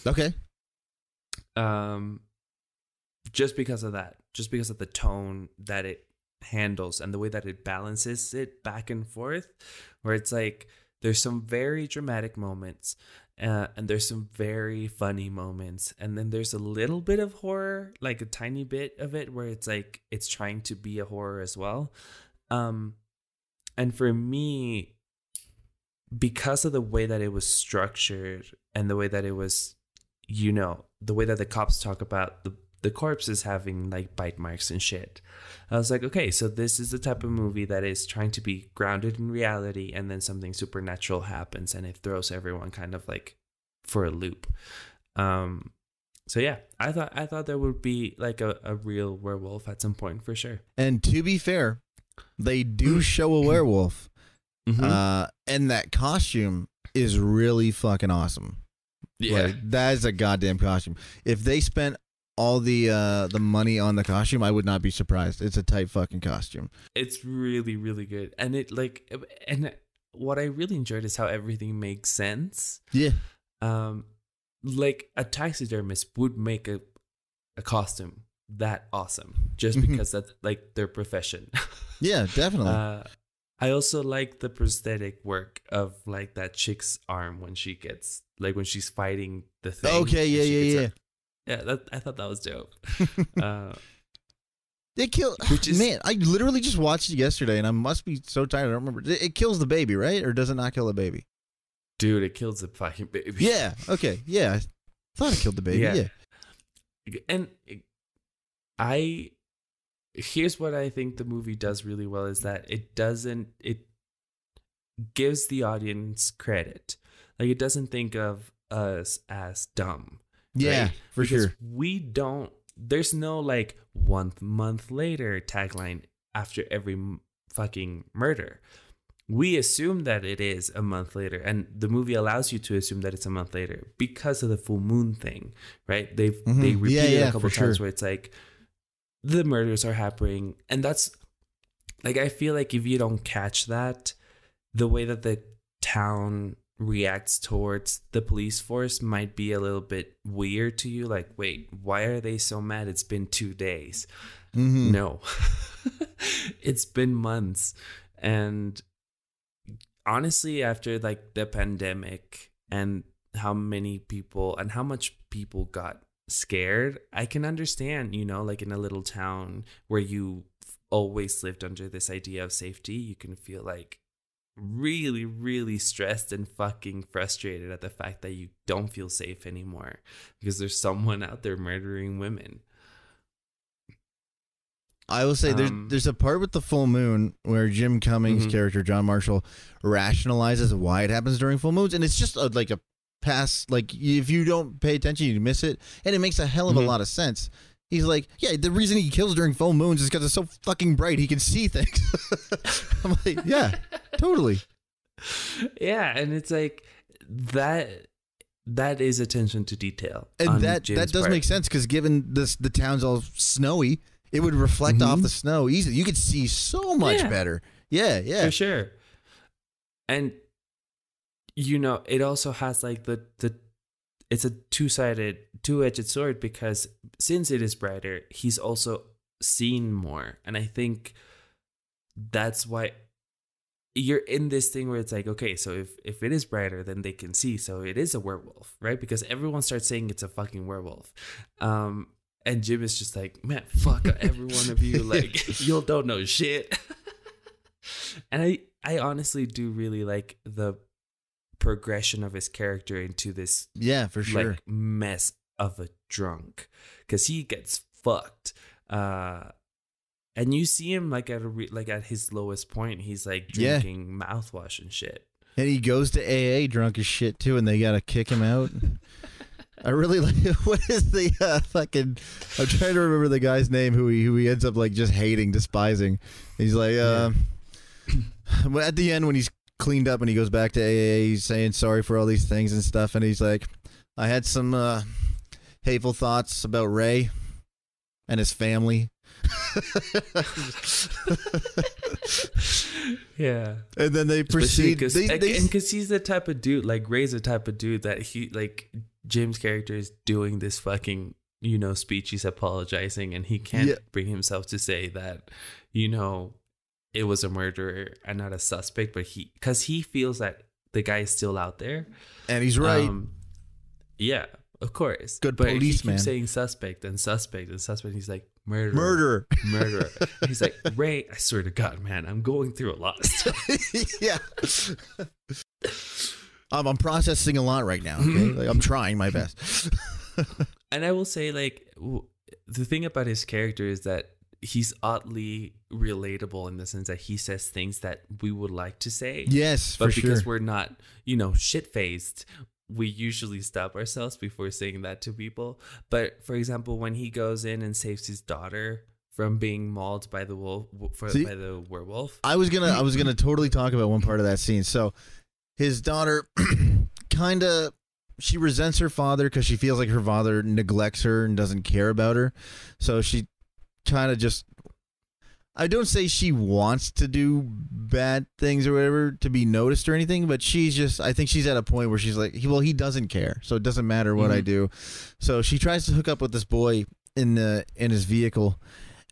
Okay. Just because of that, just because of the tone that it handles and the way that it balances it back and forth, where it's like there's some very dramatic moments. And there's some very funny moments. And then there's a little bit of horror, like a tiny bit of it, where it's like it's trying to be a horror as well. And for me, because of the way that it was structured and the way that it was, you know, the way that the cops talk about the corpses having like bite marks and shit, I was like, okay, so this is the type of movie that is trying to be grounded in reality, and then something supernatural happens and it throws everyone kind of like for a loop. So yeah, I thought there would be like a real werewolf at some point for sure. And to be fair, they do show a werewolf, and that costume is really fucking awesome. Yeah, like, that is a goddamn costume. If they spent all the money on the costume, I would not be surprised. It's a tight fucking costume. It's really, really good. And it like, and what I really enjoyed is how everything makes sense. Yeah. Like a taxidermist would make a costume that awesome just because that's like their profession. Yeah, definitely. I also like the prosthetic work of like that chick's arm when she gets like when she's fighting the thing. Okay, yeah. Yeah, that, I thought that was dope. They kill, man, I literally just watched it yesterday and I must be so tired. I don't remember. It kills the baby, right? Or does it not kill the baby? Dude, it kills the fucking baby. Yeah. Okay. Yeah. I thought it killed the baby. Yeah. And here's what I think the movie does really well is that it gives the audience credit. Like it doesn't think of us as dumb. Yeah, right? For because sure. We don't. There's no like 1 month later tagline after every fucking murder. We assume that it is a month later, and the movie allows you to assume that it's a month later because of the full moon thing, right? They repeat it a couple times where it's like the murders are happening, and that's like I feel like if you don't catch that, the way that the town reacts towards the police force might be a little bit weird to you. Like, wait, why are they so mad? It's been 2 days. Mm-hmm. No, it's been months. And honestly, after like the pandemic and how many people and how much people got scared, I can understand, you know, like in a little town where you always lived under this idea of safety, you can feel like really, really stressed and fucking frustrated at the fact that you don't feel safe anymore because there's someone out there murdering women. I will say there's a part with the full moon where Jim Cummings' character, John Marshall, rationalizes why it happens during full moons. And it's just like a pass, like if you don't pay attention, you miss it. And it makes a hell of a lot of sense. He's like, yeah, the reason he kills during full moons is because it's so fucking bright. He can see things. I'm like, yeah, totally. Yeah. And it's like that is attention to detail. And that does make sense because given this, the town's all snowy, it would reflect off the snow easily. You could see so much better. Yeah, yeah. For sure. And, you know, it also has like it's a two-edged sword because since it is brighter, he's also seen more. And I think that's why you're in this thing where it's like, okay, so if it is brighter, then they can see. So it is a werewolf, right? Because everyone starts saying it's a fucking werewolf. And Jim is just like, man, fuck every one of you. Like, you don't know shit. And I honestly do really like the progression of his character into this for sure like mess of a drunk because he gets fucked and you see him like at his lowest point. He's like drinking mouthwash and shit, and he goes to AA drunk as shit too, and they gotta kick him out. I really like what is the fucking I'm trying to remember the guy's name who he ends up like just hating, despising. He's like at the end when he's cleaned up and he goes back to AA, he's saying sorry for all these things and stuff, and he's like, I had some hateful thoughts about Ray and his family. Yeah. And then they proceed because he's the type of dude, like Ray's the type of dude that he, like Jim's character is doing this fucking, you know, speech, he's apologizing, and he can't bring himself to say that, you know, it was a murderer and not a suspect, but because he feels that the guy is still out there. And he's right. Yeah, of course. Good policeman. But police, he keeps saying suspect and suspect and suspect. And he's like, murderer. He's like, Ray, I swear to God, man, I'm going through a lot of stuff. Yeah. I'm processing a lot right now. Okay? Like, I'm trying my best. And I will say, like, the thing about his character is that he's oddly relatable in the sense that he says things that we would like to say. Yes, but for because sure. we're not, you know, shit-faced, we usually stop ourselves before saying that to people. But for example, when he goes in and saves his daughter from being mauled by the by the werewolf, I was gonna totally talk about one part of that scene. So his daughter kind of, she resents her father because she feels like her father neglects her and doesn't care about her. So she kind of just I don't say she wants to do bad things or whatever to be noticed or anything, but she's just, I think she's at a point where she's like, well, he doesn't care, so it doesn't matter what I do. So she tries to hook up with this boy in his vehicle,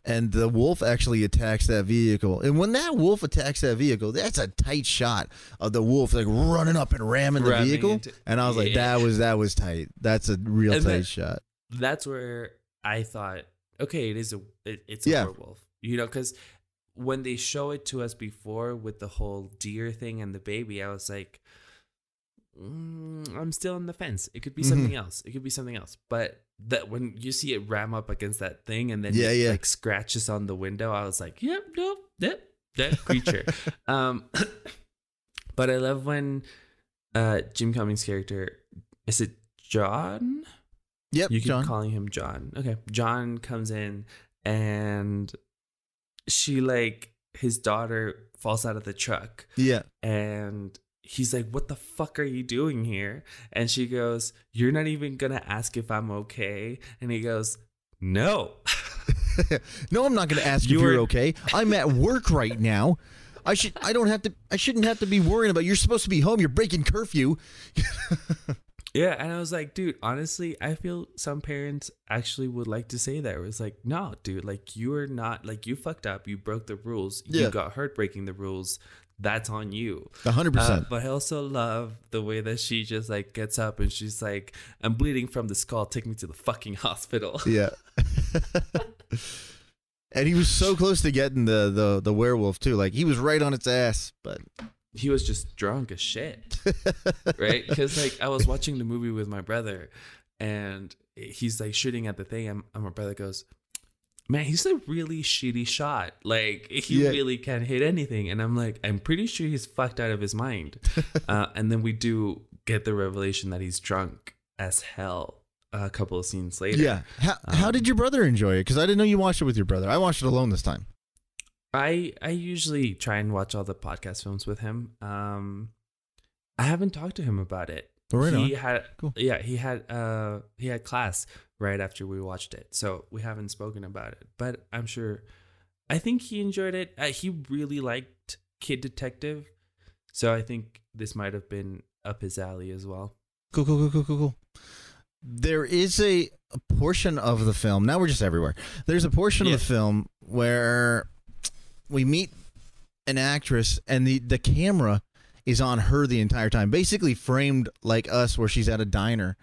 and the wolf actually attacks that vehicle. And when that wolf attacks that vehicle, that's a tight shot of the wolf like running up and ramming the vehicle. And I was like, that was tight. That's a real tight shot. That's where I thought, okay, it's a werewolf. You know, because when they show it to us before with the whole deer thing and the baby, I was like, I'm still on the fence. It could be something else. It could be something else. But that when you see it ram up against that thing and then it like scratches on the window, I was like, yep, nope, that creature. But I love when Jim Cummings' character, is it John? Yep, you keep calling him John. Okay, John comes in and she, like, his daughter falls out of the truck. Yeah. And he's like, what the fuck are you doing here? And she goes, you're not even going to ask if I'm okay. And he goes, no. No, I'm not going to ask if you're okay. I'm at work right now. I shouldn't have to be worrying about, you're supposed to be home. You're breaking curfew. Yeah, and I was like, dude, honestly, I feel some parents actually would like to say that. It was like, no, dude, like, you are not, like, you fucked up. You broke the rules. Yeah. You got hurt breaking the rules. That's on you. 100%. But I also love the way that she just, like, gets up and she's like, I'm bleeding from the skull. Take me to the fucking hospital. Yeah. And he was so close to getting the werewolf, too. Like, he was right on its ass, but... he was just drunk as shit, right? Because, like, I was watching the movie with my brother, and he's, like, shooting at the thing, and my brother goes, man, he's a really shitty shot. Like, he really can't hit anything. And I'm like, I'm pretty sure he's fucked out of his mind. And then we do get the revelation that he's drunk as hell a couple of scenes later. Yeah. How did your brother enjoy it? Because I didn't know you watched it with your brother. I watched it alone this time. I usually try and watch all the podcast films with him. I haven't talked to him about it. Right he on. Had cool. Yeah, he had class right after we watched it, so we haven't spoken about it. But I'm sure, I think he enjoyed it. He really liked Kid Detective, so I think this might have been up his alley as well. Cool. There is a portion of the film. Now we're just everywhere. There's a portion of the film where we meet an actress, and the camera is on her the entire time, basically framed like us, where she's at a diner,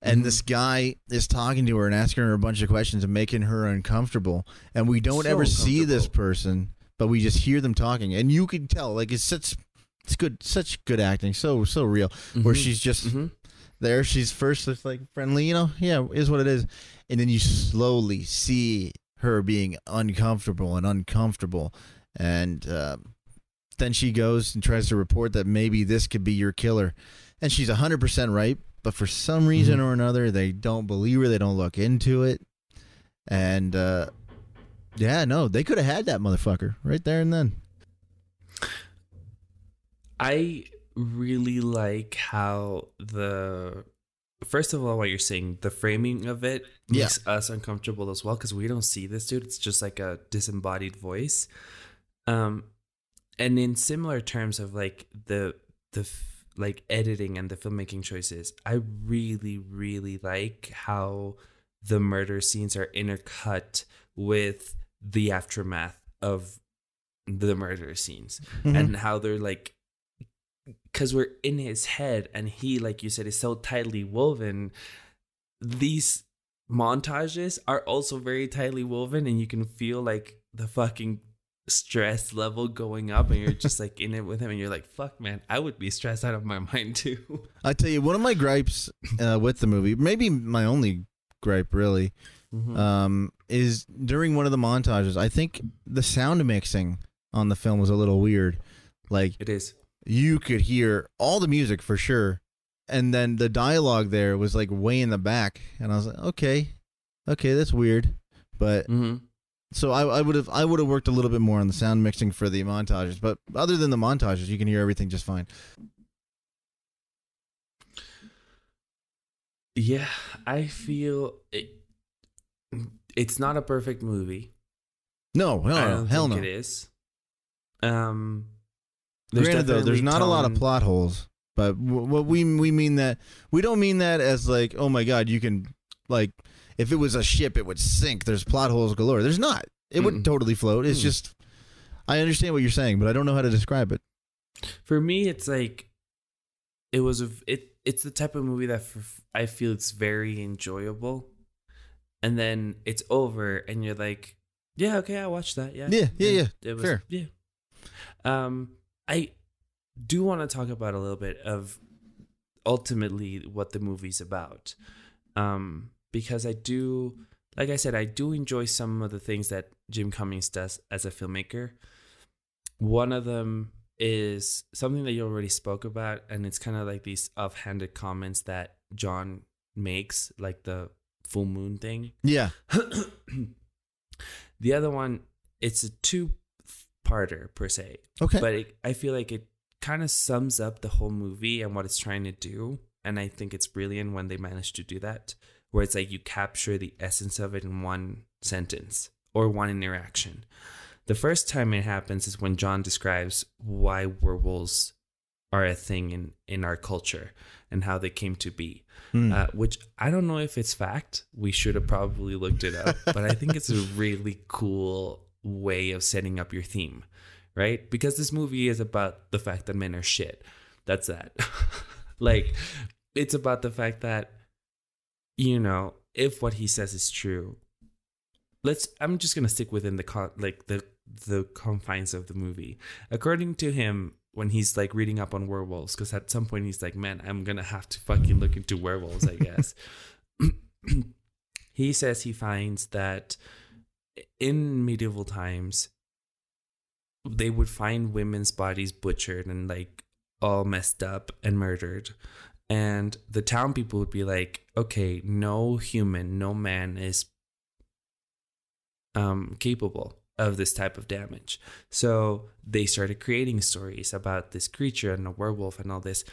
and this guy is talking to her and asking her a bunch of questions and making her uncomfortable, and we don't ever see this person, but we just hear them talking, and you can tell, like, it's such good acting, so real, where she's just there. She's first just like friendly, you know, yeah, is what it is, and then you slowly see her being uncomfortable, and then she goes and tries to report that maybe this could be your killer, and she's 100% right, but for some reason or another they don't believe her, they don't look into it, and they could have had that motherfucker right there and then. I really like how first of all, what you're saying, the framing of it makes us uncomfortable as well, because we don't see this dude. It's just like a disembodied voice. And in similar terms of like the editing and the filmmaking choices, I really, really like how the murder scenes are intercut with the aftermath of the murder scenes and how they're like, because we're in his head, and he, like you said, is so tightly woven. These montages are also very tightly woven, and you can feel like the fucking stress level going up, and you're just like in it with him, and you're like, fuck, man, I would be stressed out of my mind too. I tell you, one of my gripes with the movie, maybe my only gripe really, is during one of the montages, I think the sound mixing on the film was a little weird. Like, it is. You could hear all the music for sure, and then the dialogue there was like way in the back, and I was like, okay, that's weird. But so I would have worked a little bit more on the sound mixing for the montages, but other than the montages, you can hear everything just fine. Yeah, I feel it's not a perfect movie. No, I don't think it is. Granted, though, there's not a lot of plot holes, but what we mean that we don't mean that as like, oh my god, you can like if it was a ship, it would sink. There's plot holes galore. There's not. It would totally float. It's just I understand what you're saying, but I don't know how to describe it. For me, it's like it was a it's the type of movie that I feel it's very enjoyable, and then it's over, and you're like, yeah, okay, I watched that. Yeah. It was, fair. Yeah. I do want to talk about a little bit of ultimately what the movie's about, because I do, like I said, I do enjoy some of the things that Jim Cummings does as a filmmaker. One of them is something that you already spoke about, and it's kind of like these offhanded comments that John makes, like the full moon thing. Yeah. The other one, it's a two-parter per se. Okay. But I feel like it kind of sums up the whole movie and what it's trying to do. And I think it's brilliant when they manage to do that, where it's like you capture the essence of it in one sentence or one interaction. The first time it happens is when John describes why werewolves are a thing in our culture and how they came to be, which I don't know if it's fact. We should have probably looked it up, but I think it's a really cool way of setting up your theme, right? Because this movie is about the fact that men are shit. That's that. Like, it's about the fact that, you know, if what he says is true, I'm just going to stick within the confines of the movie. According to him, when he's like reading up on werewolves, because at some point he's like, man, I'm going to have to fucking look into werewolves, I guess. He says he finds that in medieval times, they would find women's bodies butchered and like all messed up and murdered. And the town people would be like, okay, no human, no man is capable of this type of damage. So they started creating stories about this creature and a werewolf and all this.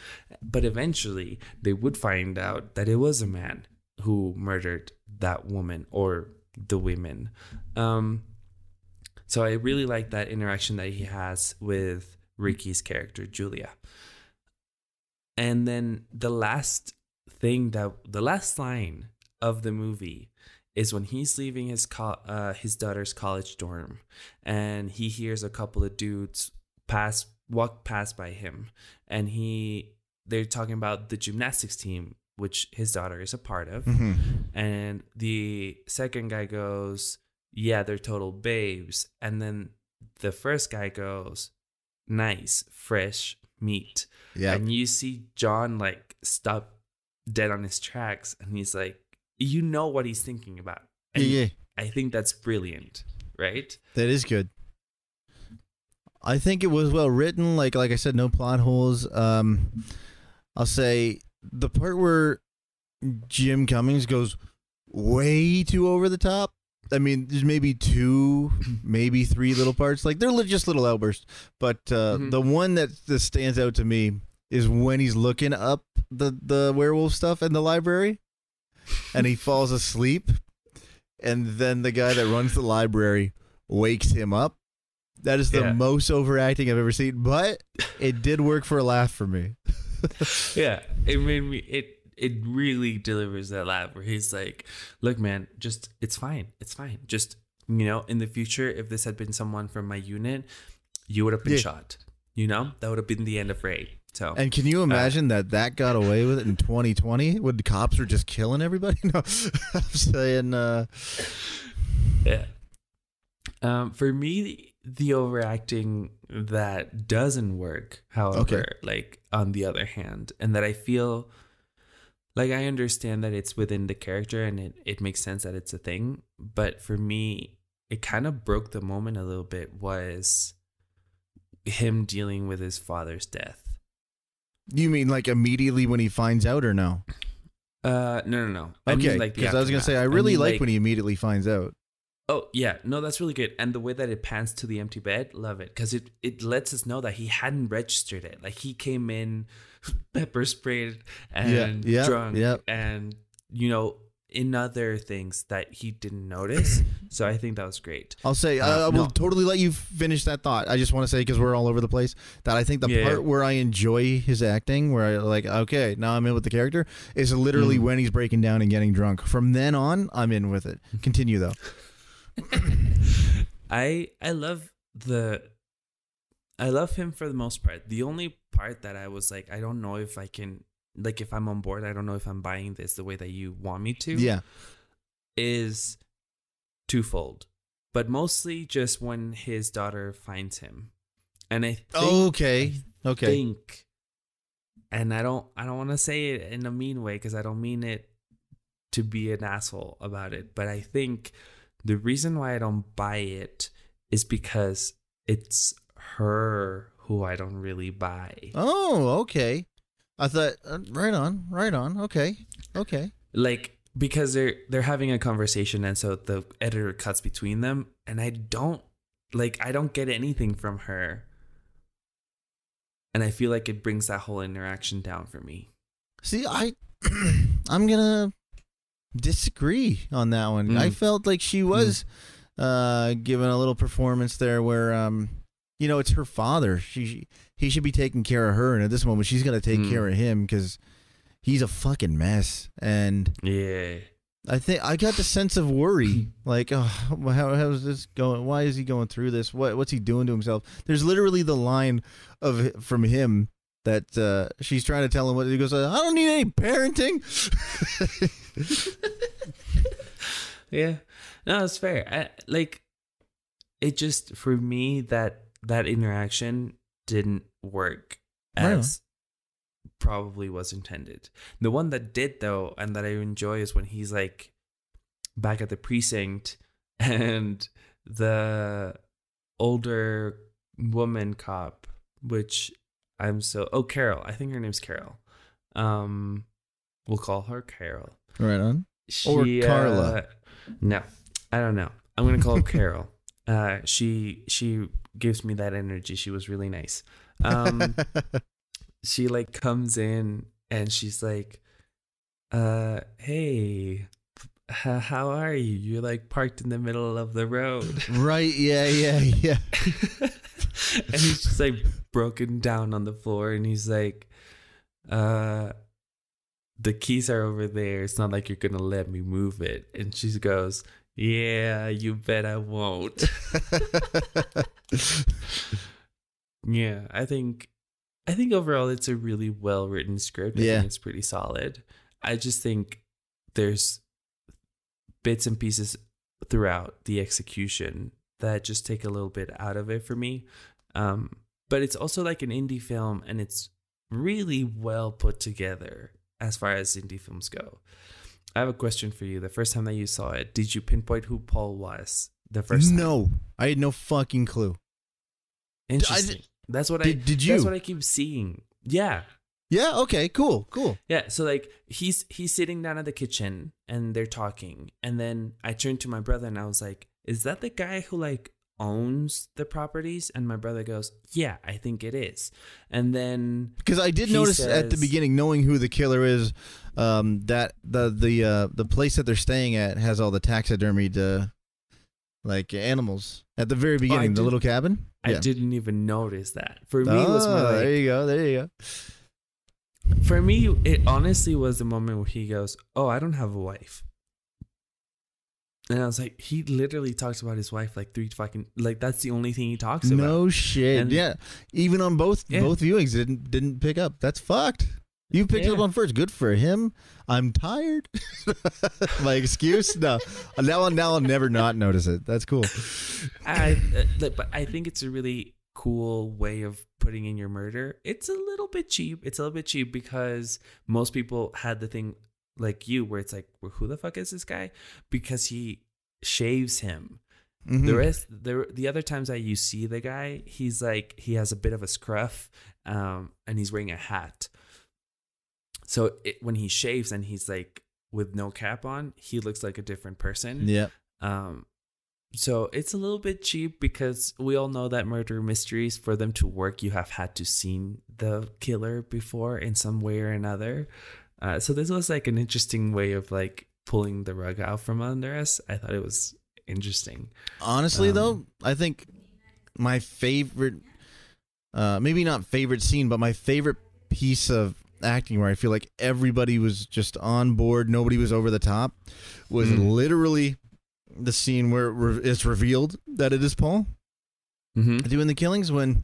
But eventually they would find out that it was a man who murdered that woman or the women. So I really like that interaction that he has with Ricky's character, Julia. And then the last line of the movie is when he's leaving his daughter's college dorm, and he hears a couple of dudes walk past by him, and they're talking about the gymnastics team, which his daughter is a part of. Mm-hmm. And the second guy goes, yeah, they're total babes. And then the first guy goes, nice, fresh meat. Yeah. And you see John like stop dead on his tracks, and he's like, you know what he's thinking about. And yeah. I think that's brilliant, right? That is good. I think it was well written. Like I said, no plot holes. I'll say the part where Jim Cummings goes way too over the top. I mean, there's maybe two, maybe three little parts. Like they're just little outbursts. But the one that stands out to me is when he's looking up the werewolf stuff in the library. And he falls asleep, and then the guy that runs the library wakes him up. That is the most overacting I've ever seen, but it did work for a laugh for me. Yeah, it made me. It really delivers that laugh where he's like, "Look, man, just it's fine. Just you know, in the future, if this had been someone from my unit, you would have been shot. You know, that would have been the end of Ray." So, and can you imagine that got away with it in 2020 when the cops were just killing everybody? No, I'm saying, yeah. For me, the overacting that doesn't work, however, like on the other hand, and that I feel like I understand that it's within the character and it makes sense that it's a thing. But for me, it kind of broke the moment a little bit was him dealing with his father's death. You mean like immediately when he finds out or no? No. Okay, because I was going to say, I really like when he immediately finds out. Oh, yeah. No, that's really good. And the way that it pans to the empty bed, love it. Because it lets us know that he hadn't registered it. Like he came in pepper sprayed and drunk and, you know, in other things that he didn't notice. So I think that was great. I'll say, I will totally let you finish that thought. I just want to say, because we're all over the place, that I think the part where I enjoy his acting, where I like, okay, now I'm in with the character, is literally when he's breaking down and getting drunk. From then on, I'm in with it. Continue though. I love him for the most part. The only part that I was like, I don't know if I can, like, if I'm on board, I don't know if I'm buying this the way that you want me to, is twofold, but mostly just when his daughter finds him. And I think, and I don't want to say it in a mean way, because I don't mean it to be an asshole about it, but I think the reason why I don't buy it is because it's her who I don't really buy. Oh, okay. I thought, right on. Okay. Like, because they're having a conversation, and so the editor cuts between them, and I don't get anything from her. And I feel like it brings that whole interaction down for me. See, I'm gonna disagree on that one. I felt like she was given a little performance there where, you know, it's her father. He should be taking care of her, and at this moment, she's gonna take care of him because he's a fucking mess. And I think I got the sense of worry, like, oh, how is this going? Why is he going through this? What's he doing to himself? There's literally the line from him that she's trying to tell him what he goes, I don't need any parenting. Yeah, no, it's fair. Like, it just, for me, that interaction didn't work as probably was intended. The one that did, though, and that I enjoy, is when he's like back at the precinct, and the older woman cop, which Carol, I think her name's Carol. We'll call her Carol. Right on. Or Carla. No, I don't know. I'm going to call her Carol. She gives me that energy. She was really nice. She like comes in and she's like, hey, how are you? You're like parked in the middle of the road. Right. Yeah. And he's just like broken down on the floor, and he's like, the keys are over there. It's not like you're going to let me move it. And she goes, yeah, you bet I won't. Yeah, I think overall it's a really well-written script. I think it's pretty solid. I just think there's bits and pieces throughout the execution that just take a little bit out of it for me. But it's also like an indie film, and it's really well put together. As far as indie films go, I have a question for you. The first time that you saw it, did you pinpoint who Paul was the first time? No, I had no fucking clue. Interesting. That's what I keep seeing. Yeah. Yeah. Okay. Cool. Yeah. So like he's sitting down at the kitchen and they're talking, and then I turned to my brother and I was like, "Is that the guy who like owns the properties?" And my brother goes, yeah, I think it is. And then, because I did notice at the beginning, knowing who the killer is, that the place that they're staying at has all the taxidermied like animals at the very beginning, the little cabin. I didn't even notice that. For me, it was more like, there you go. For me, it honestly was the moment where he goes, oh, I don't have a wife. And I was like, he literally talks about his wife like three fucking, like that's the only thing he talks about. No shit. And yeah. Even on both viewings, didn't pick up. That's fucked. You picked up on first. Good for him. I'm tired. My excuse? No. Now I'll never not notice it. That's cool. But I think it's a really cool way of putting in your murder. It's a little bit cheap. Because most people had the thing like you, where it's like, well, who the fuck is this guy? Because he shaves him. Mm-hmm. The other times that you see the guy, he's like, he has a bit of a scruff, and he's wearing a hat. So when he shaves and he's like with no cap on, he looks like a different person. Yeah. So it's a little bit cheap, because we all know that murder mysteries, for them to work, you have had to seen the killer before in some way or another. So this was like an interesting way of like pulling the rug out from under us. I thought it was interesting. Honestly, though, I think my favorite, maybe not favorite scene, but my favorite piece of acting where I feel like everybody was just on board, nobody was over the top, was literally the scene where it's revealed that it is Paul doing the killings, when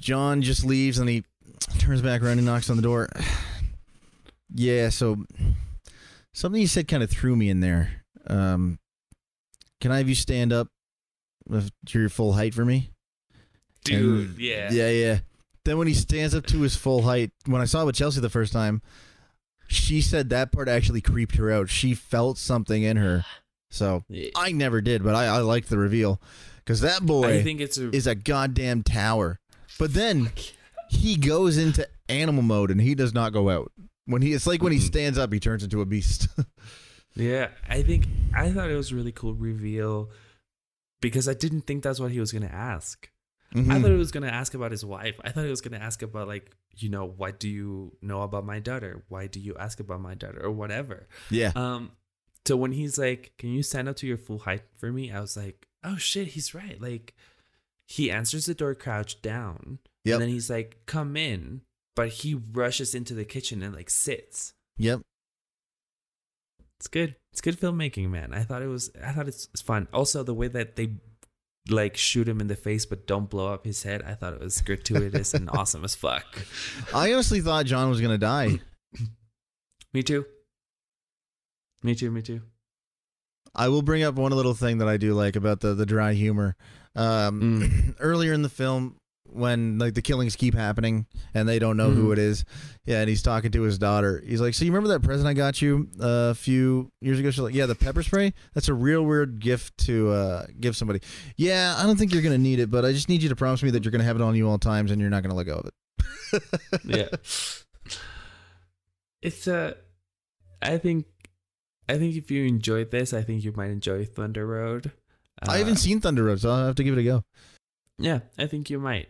John just leaves and he turns back around and knocks on the door. Yeah, so something you said kind of threw me in there. Can I have you stand up to your full height for me? Dude, and, yeah. Then when he stands up to his full height, when I saw it with Chelsea the first time, she said that part actually creeped her out. She felt something in her. So I never did, but I liked the reveal because that boy is a goddamn tower. But then he goes into animal mode and he does not go out. It's like when he stands up, he turns into a beast. Yeah, I thought it was a really cool reveal because I didn't think that's what he was going to ask. I thought he was going to ask about his wife. I thought he was going to ask about, like, you know, what do you know about my daughter? Why do you ask about my daughter or whatever? Yeah. So when he's like, can you stand up to your full height for me? I was like, oh, shit, he's right. Like, he answers the door crouched down. Yep. And then he's like, come in. But he rushes into the kitchen and, like, sits. Yep. It's good. It's good filmmaking, man. I thought it's fun. Also, the way that they, like, shoot him in the face but don't blow up his head, I thought it was gratuitous and awesome as fuck. I honestly thought John was gonna die. Me too. I will bring up one little thing that I do like about the dry humor. Earlier in the film, when, like, the killings keep happening and they don't know who it is, and he's talking to his daughter, he's like, so you remember that present I got you a few years ago? She's like, yeah, the pepper spray. That's a real weird gift to give somebody. Yeah, I don't think you're gonna need it, but I just need you to promise me that you're gonna have it on you all times and you're not gonna let go of it. Yeah, it's I think if you enjoyed this, I think you might enjoy Thunder Road. I haven't seen Thunder Road, so I'll have to give it a go. Yeah, I think you might.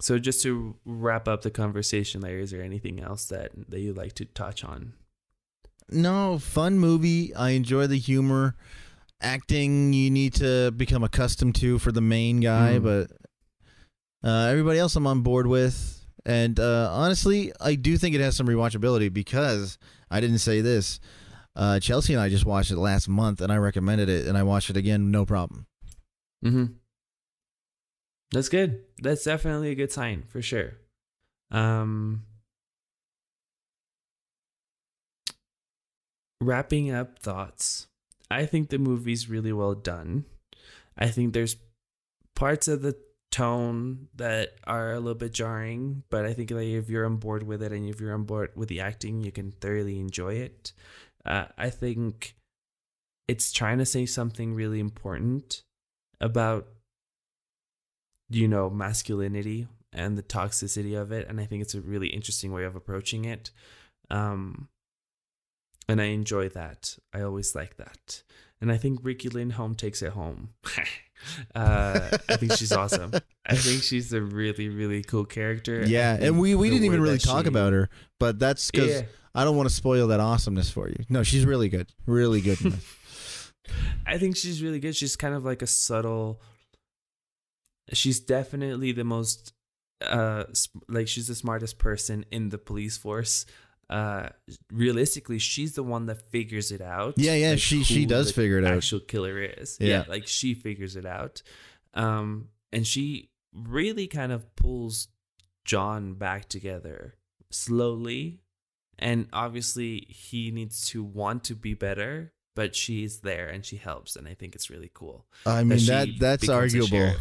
So just to wrap up the conversation, Larry, is there anything else that you'd like to touch on? No, fun movie. I enjoy the humor. Acting, you need to become accustomed to for the main guy, but everybody else I'm on board with. And honestly, I do think it has some rewatchability because I didn't say this. Chelsea and I just watched it last month, and I recommended it, and I watched it again, no problem. That's good. That's definitely a good sign for sure. Wrapping up thoughts, I think the movie's really well done. I think there's parts of the tone that are a little bit jarring, but I think, like, if you're on board with it and if you're on board with the acting, you can thoroughly enjoy it. I think it's trying to say something really important about, you know, masculinity and the toxicity of it, and I think it's a really interesting way of approaching it, and I enjoy that. I always like that, and I think Ricky Lindholm takes it home. I think she's awesome. I think she's a really, really cool character. Yeah, and we didn't even really talk about her, but that's because I don't want to spoil that awesomeness for you. No, she's really good, really good. I think she's really good. She's kind of like a subtle. She's definitely the most, she's the smartest person in the police force. Realistically, she's the one that figures it out. Yeah, like she does figure it out. Actual killer is. Yeah, like she figures it out, and she really kind of pulls John back together slowly, and obviously he needs to want to be better. But she's there and she helps, and I think it's really cool. I mean, that's arguable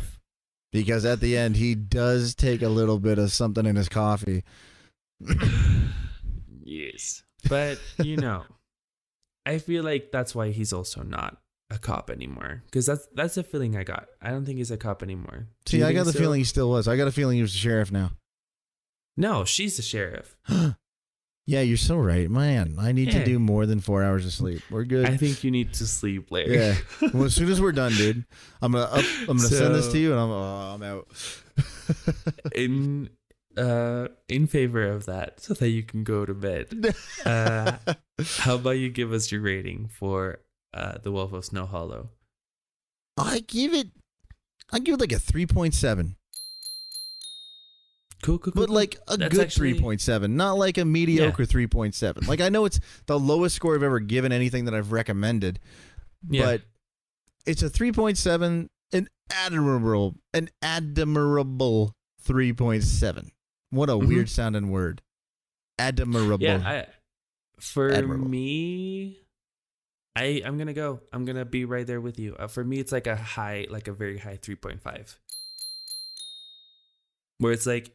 because at the end he does take a little bit of something in his coffee. Yes, but you know, I feel like that's why he's also not a cop anymore, because that's the feeling I got. I don't think he's a cop anymore. See, I got the feeling he still was. I got a feeling he was the sheriff now. No, she's the sheriff. Yeah, you're so right, man. I need to do more than 4 hours of sleep. We're good. I think you need to sleep, Larry. Yeah. Well, as soon as we're done, dude, I'm gonna send this to you, and I'm out. in favor of that so that you can go to bed. How about you give us your rating for The Wolf of Snow Hollow? I give it like a 3.7. Cool. But like a that's good actually 3.7, not like a mediocre 3.7. Like, I know it's the lowest score I've ever given anything that I've recommended, but it's a 3.7, an admirable 3.7. What a weird sounding word. Admirable. Yeah, me, I'm going to go. I'm going to be right there with you. For me, it's like a very high 3.5. Where it's like,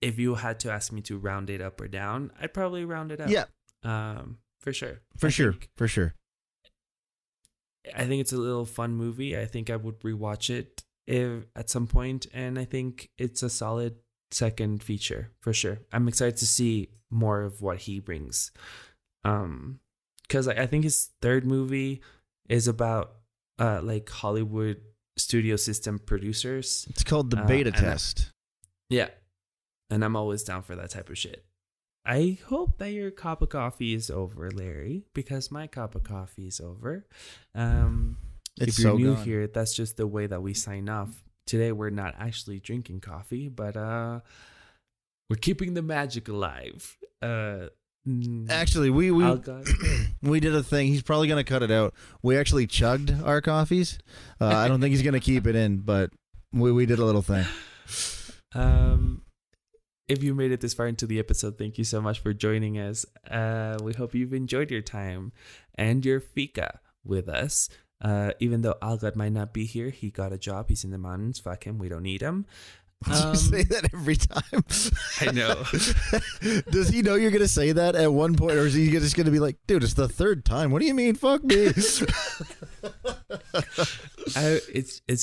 if you had to ask me to round it up or down, I'd probably round it up. Yeah. For sure. I think it's a little fun movie. I think I would rewatch it at some point, and I think it's a solid second feature for sure. I'm excited to see more of what he brings. Because I think his third movie is about like Hollywood studio system producers. It's called The Beta Test. And I'm always down for that type of shit. I hope that your cup of coffee is over, Larry, because my cup of coffee is over. If you're new here, that's just the way that we sign off. Today, we're not actually drinking coffee, but we're keeping the magic alive. Actually, we we did a thing. He's probably going to cut it out. We actually chugged our coffees. I don't think he's going to keep it in, but we did a little thing. If you made it this far into the episode, thank you so much for joining us. We hope you've enjoyed your time and your fika with us. Even though Algad might not be here, he got a job. He's in the mountains. Fuck him. We don't need him. You say that every time. I know. Does he know you're going to say that at one point, or is he just going to be like, dude, it's the third time. What do you mean? Fuck me. It's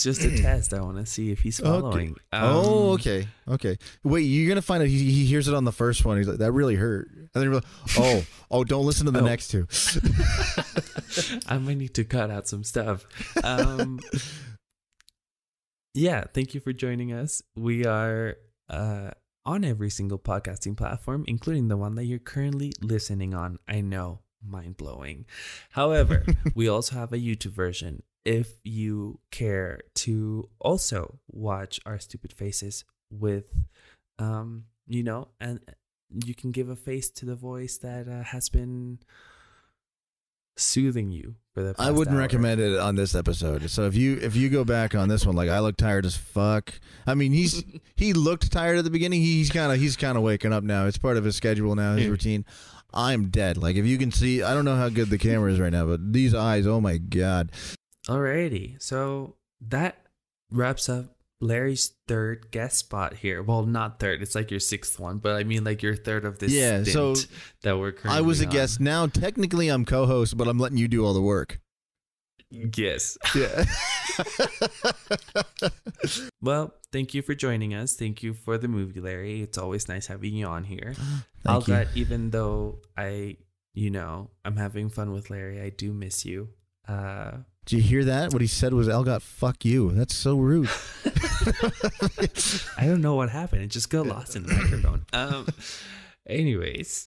just a test. I want to see if he's following. Okay. Okay. Wait, you're going to find out. He hears it on the first one. He's like, that really hurt. And then you're like, oh, don't listen to the next two. I might need to cut out some stuff. Thank you for joining us. We are on every single podcasting platform, including the one that you're currently listening on. I know, mind-blowing. However, we also have a YouTube version. If you care to also watch our stupid faces with, and you can give a face to the voice that has been soothing you for the past I wouldn't hour. Recommend it on this episode. So if you go back on this one, like, I look tired as fuck. I mean, he looked tired at the beginning. He's kind of waking up now. It's part of his schedule now, his routine. I'm dead. Like, if you can see, I don't know how good the camera is right now, but these eyes, oh my god. Alrighty, so that wraps up Larry's third guest spot here. Well, not third. It's like your sixth one, but I mean like your third of this stint so that we're currently I was a guest. Now, technically, I'm co-host, but I'm letting you do all the work. Yes. Yeah. Well, thank you for joining us. Thank you for the movie, Larry. It's always nice having you on here. Thank you. Even though I'm having fun with Larry, I do miss you. Did you hear that? What he said was, Algot, fuck you. That's so rude. I don't know what happened. It just got lost in the microphone. Anyways,